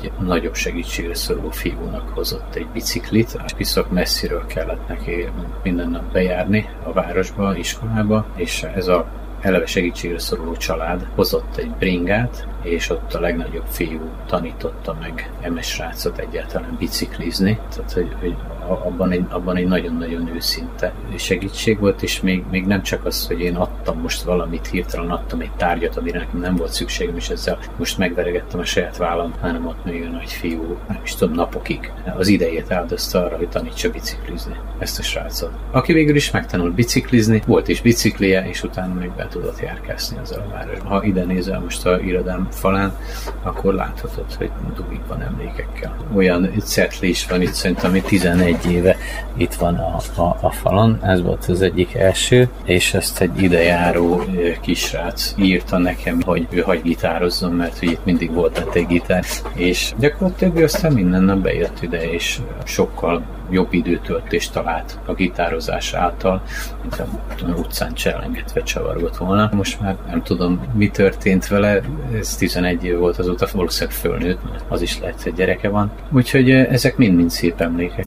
egy nagyobb segítségre szoruló fiúnak hozott egy biciklit. Piszok messziről kellett neki minden nap bejárni a városba, iskolába, és ez a eleve segítségre szoruló család hozott egy bringát, és ott a legnagyobb fiú tanította meg emes srácot egyáltalán biciklizni, tehát hogy, hogy abban, egy, abban egy nagyon-nagyon őszinte segítség volt, és még, még nem csak az, hogy én adtam most valamit, hirtelen adtam egy tárgyat, amire nekem nem volt szükségem, és ezzel most megveregettem a saját vállam, hanem ott még a nagy fiú, nem is tudom, napokig az idejét áldozta arra, hogy tanítsa biciklizni ezt a srácot. Aki végül is megtanult biciklizni, volt is biciklije, és utána még be tudott járkászni azzal a városban. Ha ide nézel most a irodám falán, akkor láthatod, hogy dugig van emlékekkel. Olyan certlés van itt, szerintem, ami tizenegy éve itt van a, a, a falon. Ez volt az egyik első, és ezt egy idejáró kisrác írta nekem, hogy ő hagy gitározzon, mert hogy itt mindig volt lett egy gitár, és gyakorlatilag aztán minden nap bejött ide, és sokkal jobb időtöltést talált a gitározás által, mint a utcán csellengetve csavargott volna. Most már nem tudom, mi történt vele, ez tizenegy év volt azóta, valószínűleg fölnőtt, mert az is lehet, hogy gyereke van. Úgyhogy ezek mind-mind szép emlékek.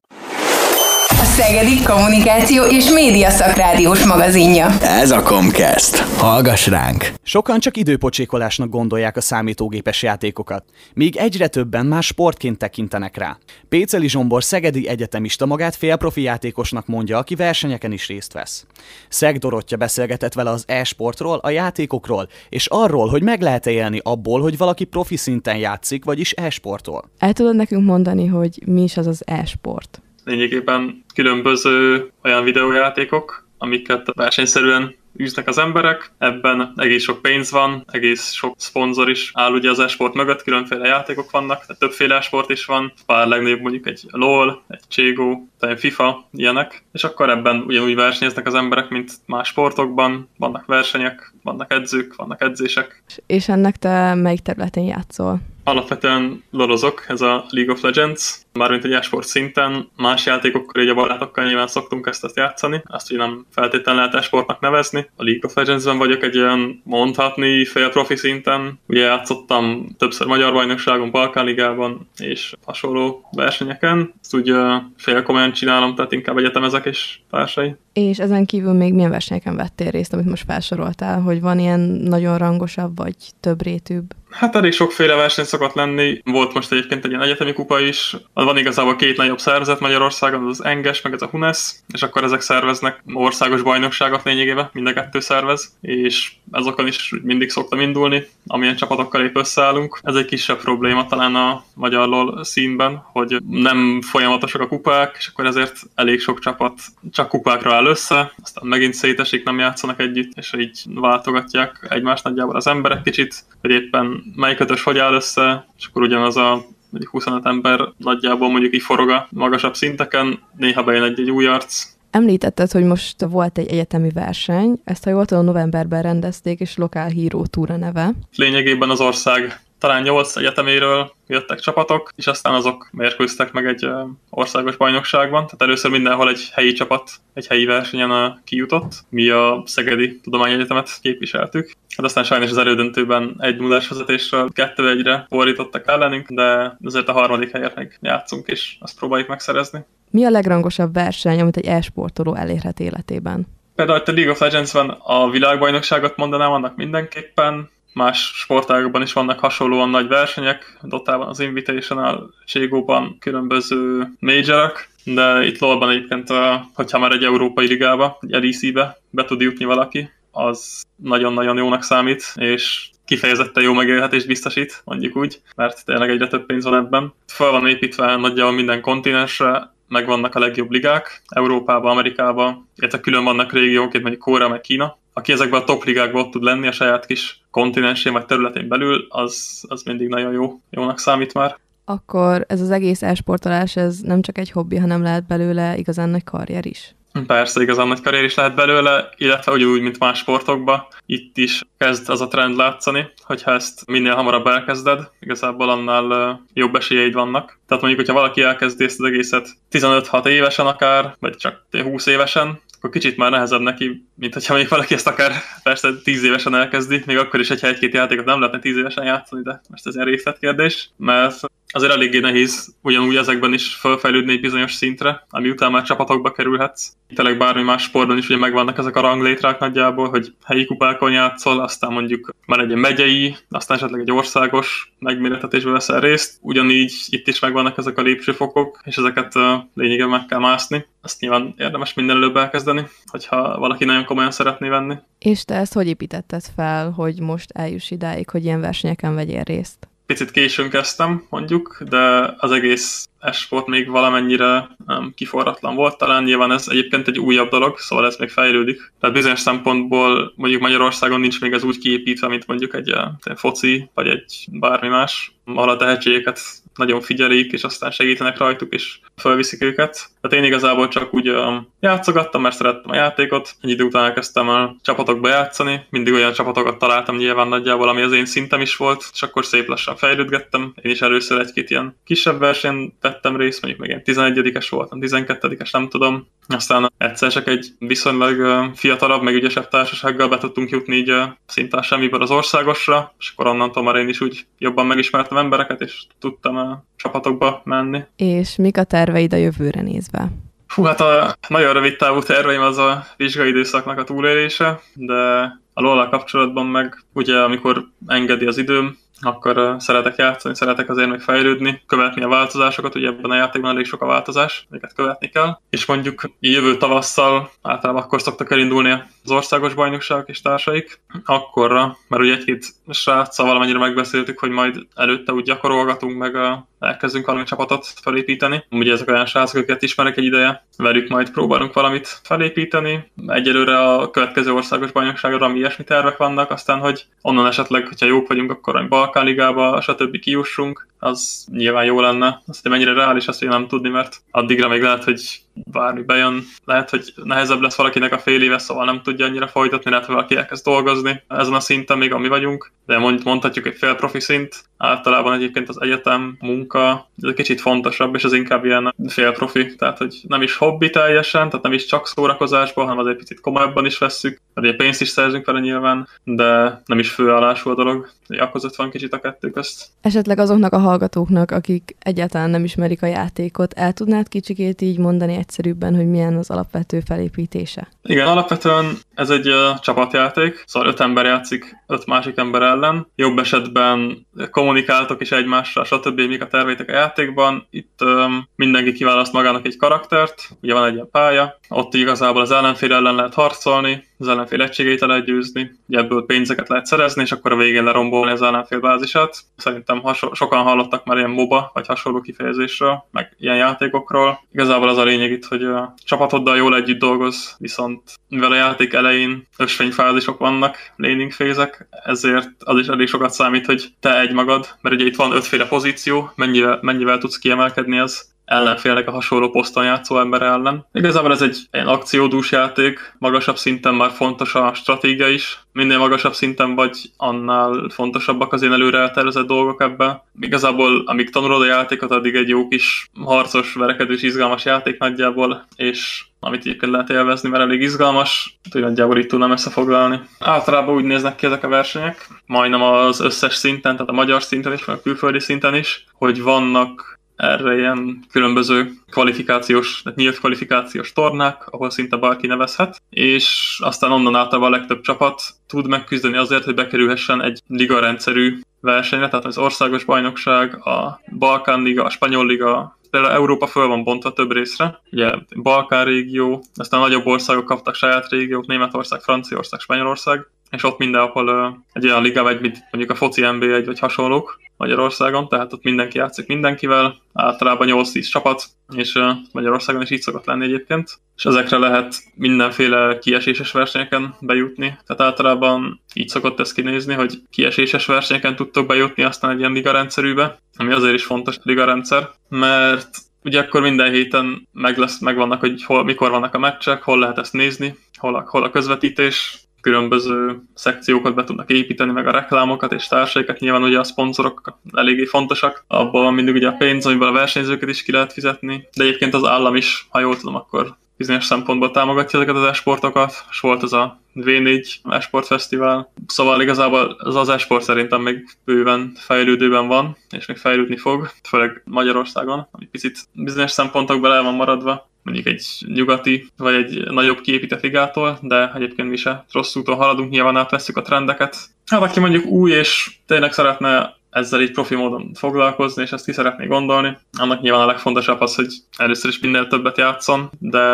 A Szegedi Kommunikáció és Média Szakrádiós magazinja. Ez a Comcast. Hallgass ránk! Sokan csak időpocsékolásnak gondolják a számítógépes játékokat, míg egyre többen már sportként tekintenek rá. Péceli Zsombor szegedi egyetemista magát félprofi játékosnak mondja, aki versenyeken is részt vesz. Szeg Dorottya beszélgetett vele az e-sportról, a játékokról, és arról, hogy meg lehet élni abból, hogy valaki profi szinten játszik, vagyis e-sportol. El tudod nekünk mondani, hogy mi is az az e-sport? Lényegében különböző olyan videójátékok, amiket versenyszerűen üznek az emberek. Ebben egész sok pénz van, egész sok szponzor is áll ugye az e-sport mögött, különféle játékok vannak, tehát többféle e-sport is van, pár legnagyobb mondjuk egy LOL, egy cé es gó, talán FIFA, ilyenek, és akkor ebben ugyanúgy versenyeznek az emberek, mint más sportokban, vannak versenyek, vannak edzők, vannak edzések. És ennek te melyik területén játszol? Alapvetően lolozok, ez a League of Legends, mármint egy e-sport szinten, más játékokkal, így a barátokkal nyilván szoktunk ezt játszani, azt ugye nem feltétlenül lehet e-sportnak nevezni. A League of Legends-ben vagyok egy olyan mondhatni fél profi szinten, ugye játszottam többször magyar bajnokságon, Balkánligában és hasonló versenyeken, ezt ugye fél komolyan csinálom, tehát inkább egyetemezek és társai. És ezen kívül még milyen versenyeken vettél részt, amit most felsoroltál, hogy van ilyen nagyon rangosabb, vagy több rétűbb? Hát elég sokféle verseny szokott lenni. Volt most egyébként egy ilyen egyetemi kupa is, Van igazából két nagyobb szervezet Magyarországon, az az Enges, meg ez a Hunesz, és akkor ezek szerveznek országos bajnokságot lényegében, mind a kettő szervez, és ezokon is mindig szoktam indulni, amilyen csapatokkal épp összeállunk. Ez egy kisebb probléma talán a magyar LOL színben, hogy nem folyamatosak a kupák, és akkor ezért elég sok csapat csak kupákra áll össze, aztán megint szétesik, nem játszanak együtt, és így váltogatják egymást nagyjából az emberek kicsit, hogy éppen melyik ötös hogy áll össze, és akkor ugyanaz a mondjuk huszonöt ember nagyjából mondjuk így forog a magasabb szinteken, néha bejön egy-egy új arc. Említetted, hogy most volt egy egyetemi verseny, ezt ha jól tudom, novemberben rendezték, és Lokál Híró Túra neve. Lényegében az ország talán nyolc egyeteméről jöttek csapatok, és aztán azok mérkőztek meg egy országos bajnokságban. Tehát először mindenhol egy helyi csapat, egy helyi versenyen kijutott. Mi a Szegedi Tudományegyetemet képviseltük. Hát aztán sajnos az elődöntőben egy nullás vezetésről kettő egyre fordítottak ellenünk, de azért a harmadik helyért még játszunk, és azt próbáljuk megszerezni. Mi a legrangosabb verseny, amit egy e-sportoló elérhet életében? Például a League of Legends-ben a világbajnokságot mondanám annak mindenképpen. Más sportágokban is vannak hasonlóan nagy versenyek, Dotában az Invitational, cé es gó-ban különböző majorok, de itt LoL-ban egyébként, hogyha már egy európai ligába, egy el e cé-be be tud jutni valaki, az nagyon-nagyon jónak számít, és kifejezetten jó megélhetést biztosít, mondjuk úgy, mert tényleg egyre több pénz van ebben. Fel van építve nagyjából minden kontinensre, megvannak a legjobb ligák, Európában, Amerikában, illetve külön vannak régiók, itt mondjuk Korea, meg Kína. Aki ezekben a top ligákban ott tud lenni a saját kis kontinensén vagy területén belül, az, az mindig nagyon jó, jónak számít már. Akkor ez az egész e-sportolás, ez nem csak egy hobbi, hanem lehet belőle igazán nagy karrier is? Persze, igazán nagy karrier is lehet belőle, illetve úgy, mint más sportokban, itt is kezd az a trend látszani, hogyha ezt minél hamarabb elkezded, igazából annál jobb esélyeid vannak. Tehát mondjuk, hogyha valaki elkezdi ezt az egészet tizenöt-hat évesen akár, vagy csak húsz évesen, akkor kicsit már nehezebb neki, mint hogyha még valaki ezt akár persze tíz évesen elkezdi, még akkor is, hogyha egy-két játékot nem lehetne tíz évesen játszani, de most ez egy részletkérdés, mert azért eléggé nehéz ugyanúgy ezekben is felfejlődni egy bizonyos szintre, ami után már csapatokba kerülhetsz. Tényleg bármi más sportban is ugye megvannak ezek a ranglétrák nagyjából, hogy helyi kupákon játszol, aztán mondjuk már egy megyei, aztán esetleg egy országos megmérettetésbe veszel részt. Ugyanígy itt is megvannak ezek a lépcsőfokok, és ezeket lényegében meg kell mászni. Ezt nyilván érdemes minden előbb elkezdeni, hogyha valaki nagyon komolyan szeretné venni. És te ezt hogy építetted fel, hogy most eljuss idáig, hogy ilyen versenyeken vegyél részt? Picit későn kezdtem, mondjuk, de az egész e-sport még valamennyire um, kiforratlan volt. Talán nyilván ez egyébként egy újabb dolog, szóval ez még fejlődik. Tehát bizonyos szempontból mondjuk Magyarországon nincs még ez úgy kiépítve, mint mondjuk egy, egy foci, vagy egy bármi más, ahol a tehetségeket nagyon figyelik, és aztán segítenek rajtuk, és felviszik őket. Tehát én igazából csak úgy um, játszogattam, mert szerettem a játékot. Egy idő után elkezdtem a csapatokba játszani, mindig olyan csapatokat találtam nyilván nagyjából, ami az én szintem is volt, és akkor szép lassan fejlődgettem. Én is először egy-két ilyen kisebb versenyen vettem részt, mondjuk meg ilyen tizenegyedikes voltam, tizenkettedikes, nem tudom. Aztán egyszer csak egy viszonylag fiatalabb, meg ügyesebb társasággal be tudtunk jutni így szintén semmiből az országosra, és akkor onnantól már én is úgy jobban megismertem embereket, és tudtam a csapatokba menni. És mik a terveid a jövőre nézve? Hú, hát a nagyon rövid távú terveim az a vizsgai időszaknak a túlélése, de a LoL-al kapcsolatban meg ugye amikor engedi az időm, akkor szeretek játszani, szeretek azért még fejlődni, követni a változásokat, ugye ebben a játékban elég sok a változás, amiket követni kell. És mondjuk jövő tavasszal általában akkor szoktak elindulni az országos bajnokságok és társaik. Akkorra, mert ugye egy-két sráccal valamennyire megbeszéltük, hogy majd előtte úgy gyakorolgatunk, meg elkezdünk valami csapatot felépíteni. Ugye ezek olyan srácok, akiket ismerek egy ideje, velük majd próbálunk valamit felépíteni. Egyelőre a következő országos bajnokságra mi ilyesmi tervek vannak, aztán, hogy onnan esetleg, hogyha jók vagyunk, akkor a Balkánligába, stb. Kijussunk, az nyilván jó lenne. Azt hiszem, mennyire reális, azt én nem tudni, mert addigra még lehet, hogy bármi bejön, lehet, hogy nehezebb lesz valakinek a fél éve, szóval nem tudja annyira folytatni, lehet, hogy valaki elkezd dolgozni ezen a szinten még, ami vagyunk, de mondhatjuk egy fél profi szint, általában egyébként az egyetem, munka, ez egy kicsit fontosabb, és az inkább ilyen fél profi, tehát hogy nem is hobbi teljesen, tehát nem is csak szórakozásból, hanem azért picit komolyabban is vesszük, mert pénzt is szerzünk vele nyilván, de nem is főállású a dolog, a között van kicsit a kettő közt. Esetleg azoknak a hallgatóknak, akik egyáltalán nem ismerik a játékot, el tudnád kicsikét így mondani egyszerűbben, hogy milyen az alapvető felépítése? Igen, alapvetően ez egy uh, csapatjáték, szóval öt ember játszik öt másik ember ellen. Jobb esetben kommunikáltok is egymással, stb. Mik a terveitek a játékban. Itt um, mindenki kiválaszt magának egy karaktert, ugye van egy ilyen pálya, ott igazából az ellenfél ellen lehet harcolni, az ellenfél egységeit lehet győzni, ugye ebből pénzeket lehet szerezni, és akkor a végén lerombolni az ellenfél bázisát. Szerintem haso- sokan hallottak már ilyen MOBA, vagy hasonló kifejezésről, meg ilyen játékokról. Igazából az a lényeg itt, hogy a csapatoddal jól együtt dolgoz, viszont mivel a játék elején ösvényfázisok vannak, laning phase-ek, ezért az is elég sokat számít, hogy te egymagad, mert ugye itt van ötféle pozíció, mennyivel, mennyivel tudsz kiemelkedni az ellenfélnek a hasonló poszton játszó ember ellen. Igazából ez egy ilyen akciódús játék, magasabb szinten már fontos a stratégia is, minél magasabb szinten vagy, annál fontosabbak az én előre eltervezett dolgok ebben. Igazából, amíg tanulod a játékot, addig egy jó kis harcos, verekedős, izgalmas játék nagyjából, és amit egyébként lehet élvezni, mert elég izgalmas, úgyhogy nagyjából itt tudnám összefoglalni. Általában úgy néznek ki ezek a versenyek, majdnem az összes szinten, tehát a magyar szinten is, a külföldi szinten is, hogy vannak erre ilyen különböző kvalifikációs, tehát nyílt kvalifikációs tornák, ahol szinte bárki nevezhet, és aztán onnan általában a legtöbb csapat tud megküzdeni azért, hogy bekerülhessen egy ligarendszerű versenyre, tehát az országos bajnokság, a Balkán liga, a Spanyol liga, például Európa föl van bontva több részre, ugye Balkán régió, aztán nagyobb országok kaptak saját régiót, Németország, Franciaország, Spanyolország, és ott mindenhol egy olyan liga megy, mint mondjuk a foci en bé egy vagy hasonlók Magyarországon, tehát ott mindenki játszik mindenkivel, általában nyolc-tíz csapat, és Magyarországon is így szokott lenni egyébként, és ezekre lehet mindenféle kieséses versenyeken bejutni, tehát általában így szokott ez kinézni, hogy kieséses versenyeken tudtok bejutni, aztán egy ilyen ligarendszerűbe, ami azért is fontos a ligarendszer, mert ugye akkor minden héten meg lesz, megvannak, hogy hol, mikor vannak a meccsek, hol lehet ezt nézni, hol a, hol a közvetítés, különböző szekciókat be tudnak építeni, meg a reklámokat és társaikat, nyilván ugye a szponzorok eléggé fontosak, abban mindig ugye a pénz, amiből a versenyzőket is ki lehet fizetni, de egyébként az állam is, ha jól tudom, akkor bizonyos szempontból támogatja ezeket az e-sportokat, és volt ez a vé négy e-sport fesztivál, szóval igazából az az e-sport szerintem még bőven fejlődőben van, és még fejlődni fog, főleg Magyarországon, ami picit bizonyos szempontokban el van maradva, mondjuk egy nyugati, vagy egy nagyobb kiépített ligától, de egyébként mi se rossz úton haladunk, nyilván átveszük a trendeket. Hát aki mondjuk új, és tényleg szeretne ezzel így profi módon foglalkozni, és ezt ki szeretné gondolni, annak nyilván a legfontosabb az, hogy először is minél többet játszon, de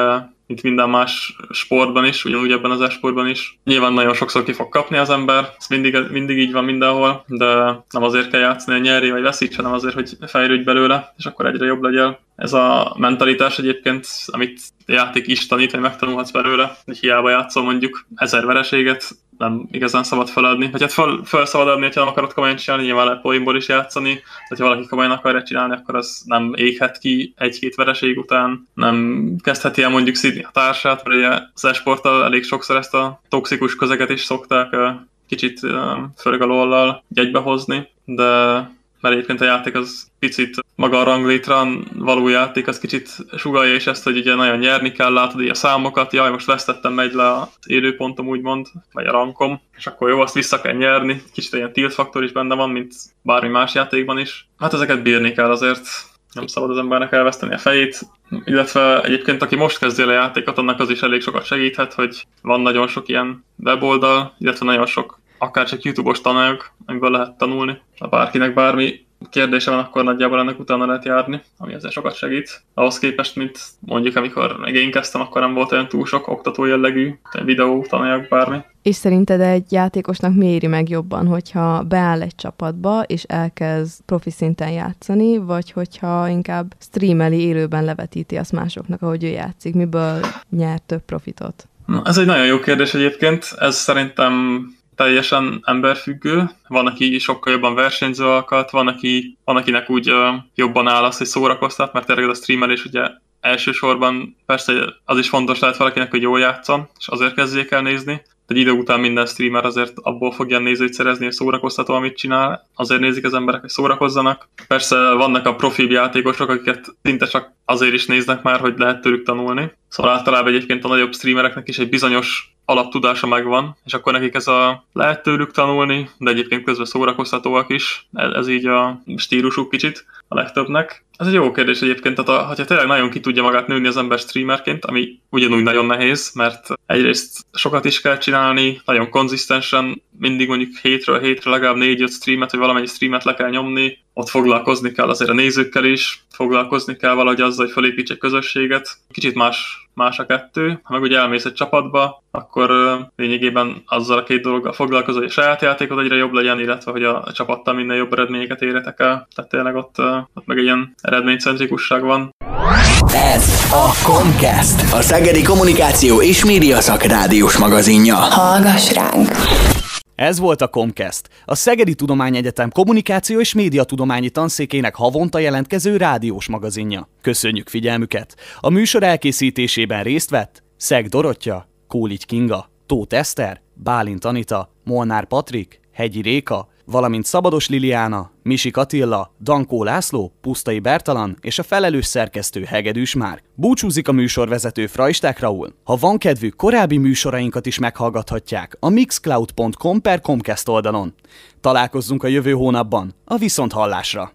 mint minden más sportban is, ugyanúgy ebben az e-sportban is. Nyilván nagyon sokszor ki fog kapni az ember, ez mindig, mindig így van mindenhol, de nem azért kell játszani, hogy nyerj vagy veszíts, hanem azért, hogy fejlődj belőle, és akkor egyre jobb legyél. Ez a mentalitás egyébként, amit a játék is tanít, vagy megtanulhatsz belőle, hogy hiába játszol mondjuk ezer vereséget, nem igazán szabad feladni. Vagy hát fel, fel szabad adni, hogyha nem akarod komolyan csinálni, nyilván lehet poénból is játszani, de ha valaki komolyan akarja csinálni, akkor az nem éghet ki egy-két vereség után, nem kezdheti el mondjuk szidni a társát, mert ugye az e-sporttal elég sokszor ezt a toxikus közeget is szokták kicsit, főleg a LOL-lal egybehozni, de mert egyébként a játék az picit maga a ranglétrán való játék, az kicsit sugallja is ezt, hogy ugye nagyon nyerni kell, látod így a számokat, jaj, most vesztettem, megy le az élőpontom úgymond, vagy a rankom, és akkor jó, azt vissza kell nyerni, kicsit ilyen tilt faktor is benne van, mint bármi más játékban is. Hát ezeket bírni kell azért, nem szabad az embernek elveszteni a fejét, illetve egyébként aki most kezdi el a játékot, annak az is elég sokat segíthet, hogy van nagyon sok ilyen weboldal, illetve nagyon sok akár csak YouTube-os tananyag, amiből lehet tanulni. Ha bárkinek bármi kérdése van, akkor nagyjából ennek utána lehet járni, ami azért sokat segít. Ahhoz képest, mint mondjuk, amikor meg én kezdtem, akkor nem volt olyan túl sok oktató jellegű videó, tananyag, bármi. És szerinted egy játékosnak méri meg jobban, hogyha beáll egy csapatba, és elkezd profi szinten játszani, vagy hogyha inkább streameli, élőben levetíti azt másoknak, ahogy ő játszik, miből nyer több profitot? Na, ez egy nagyon jó kérdés egyébként. Ez szerintem teljesen emberfüggő, van, aki sokkal jobban versenyző alkat, van, aki, van akinek úgy uh, jobban áll az, hogy szórakoztat, mert tényleg a streamelés ugye elsősorban persze az is fontos lehet valakinek, hogy jól játszon, és azért kezdjék el nézni, de egy idő után minden streamer azért abból fogja nézőt szerezni, hogy szórakoztató, amit csinál, azért nézik az emberek, hogy szórakozzanak. Persze vannak a profi játékosok, akiket szinte csak azért is néznek már, hogy lehet tőlük tanulni. Szóval általában egyébként a nagyobb streamereknek is egy bizonyos alaptudása megvan, és akkor nekik ez a lehet tőlük tanulni, de egyébként közben szórakoztatóak is, ez, ez így a stílusuk kicsit a legtöbbnek. Ez egy jó kérdés egyébként, tehát a, hogyha tényleg nagyon ki tudja magát nőni az ember streamerként, ami ugyanúgy nagyon nehéz, mert egyrészt sokat is kell csinálni, nagyon konzisztensen, mindig mondjuk hétről hétre legalább négy-öt streamet, vagy valamennyi streamet le kell nyomni, ott foglalkozni kell azért a nézőkkel is, foglalkozni kell valahogy azzal, hogy felépíts egy közösséget. Kicsit más, más a kettő, ha meg ugye elmész egy csapatba, akkor lényegében azzal a két dologgal foglalkozol, hogy a saját játékod egyre jobb legyen, illetve hogy a csapattal minden jobb eredményeket érjetek el. Tehát tényleg ott, ott meg egy ilyen eredménycentrikusság van. Ez a Comcast, a Szegedi Kommunikáció és Média Szakrádiós magazinja. Hallgass ránk! Ez volt a Comcast, a Szegedi Tudományegyetem Kommunikáció és Médiatudományi Tanszékének havonta jelentkező rádiós magazinja. Köszönjük figyelmüket! A műsor elkészítésében részt vett Szeg Dorottya, Kóli Kinga, Tóth Eszter, Bálint Anita, Molnár Patrik, Hegyi Réka, valamint Szabados Liliána, Misi Katilla, Dankó László, Pusztai Bertalan és a felelős szerkesztő Hegedűs Márk. Búcsúzik a műsorvezető Fraisták Raúl. Ha van kedvük, korábbi műsorainkat is meghallgathatják a mixcloud pont com per Comcast oldalon. Találkozzunk a jövő hónapban, a viszonthallásra!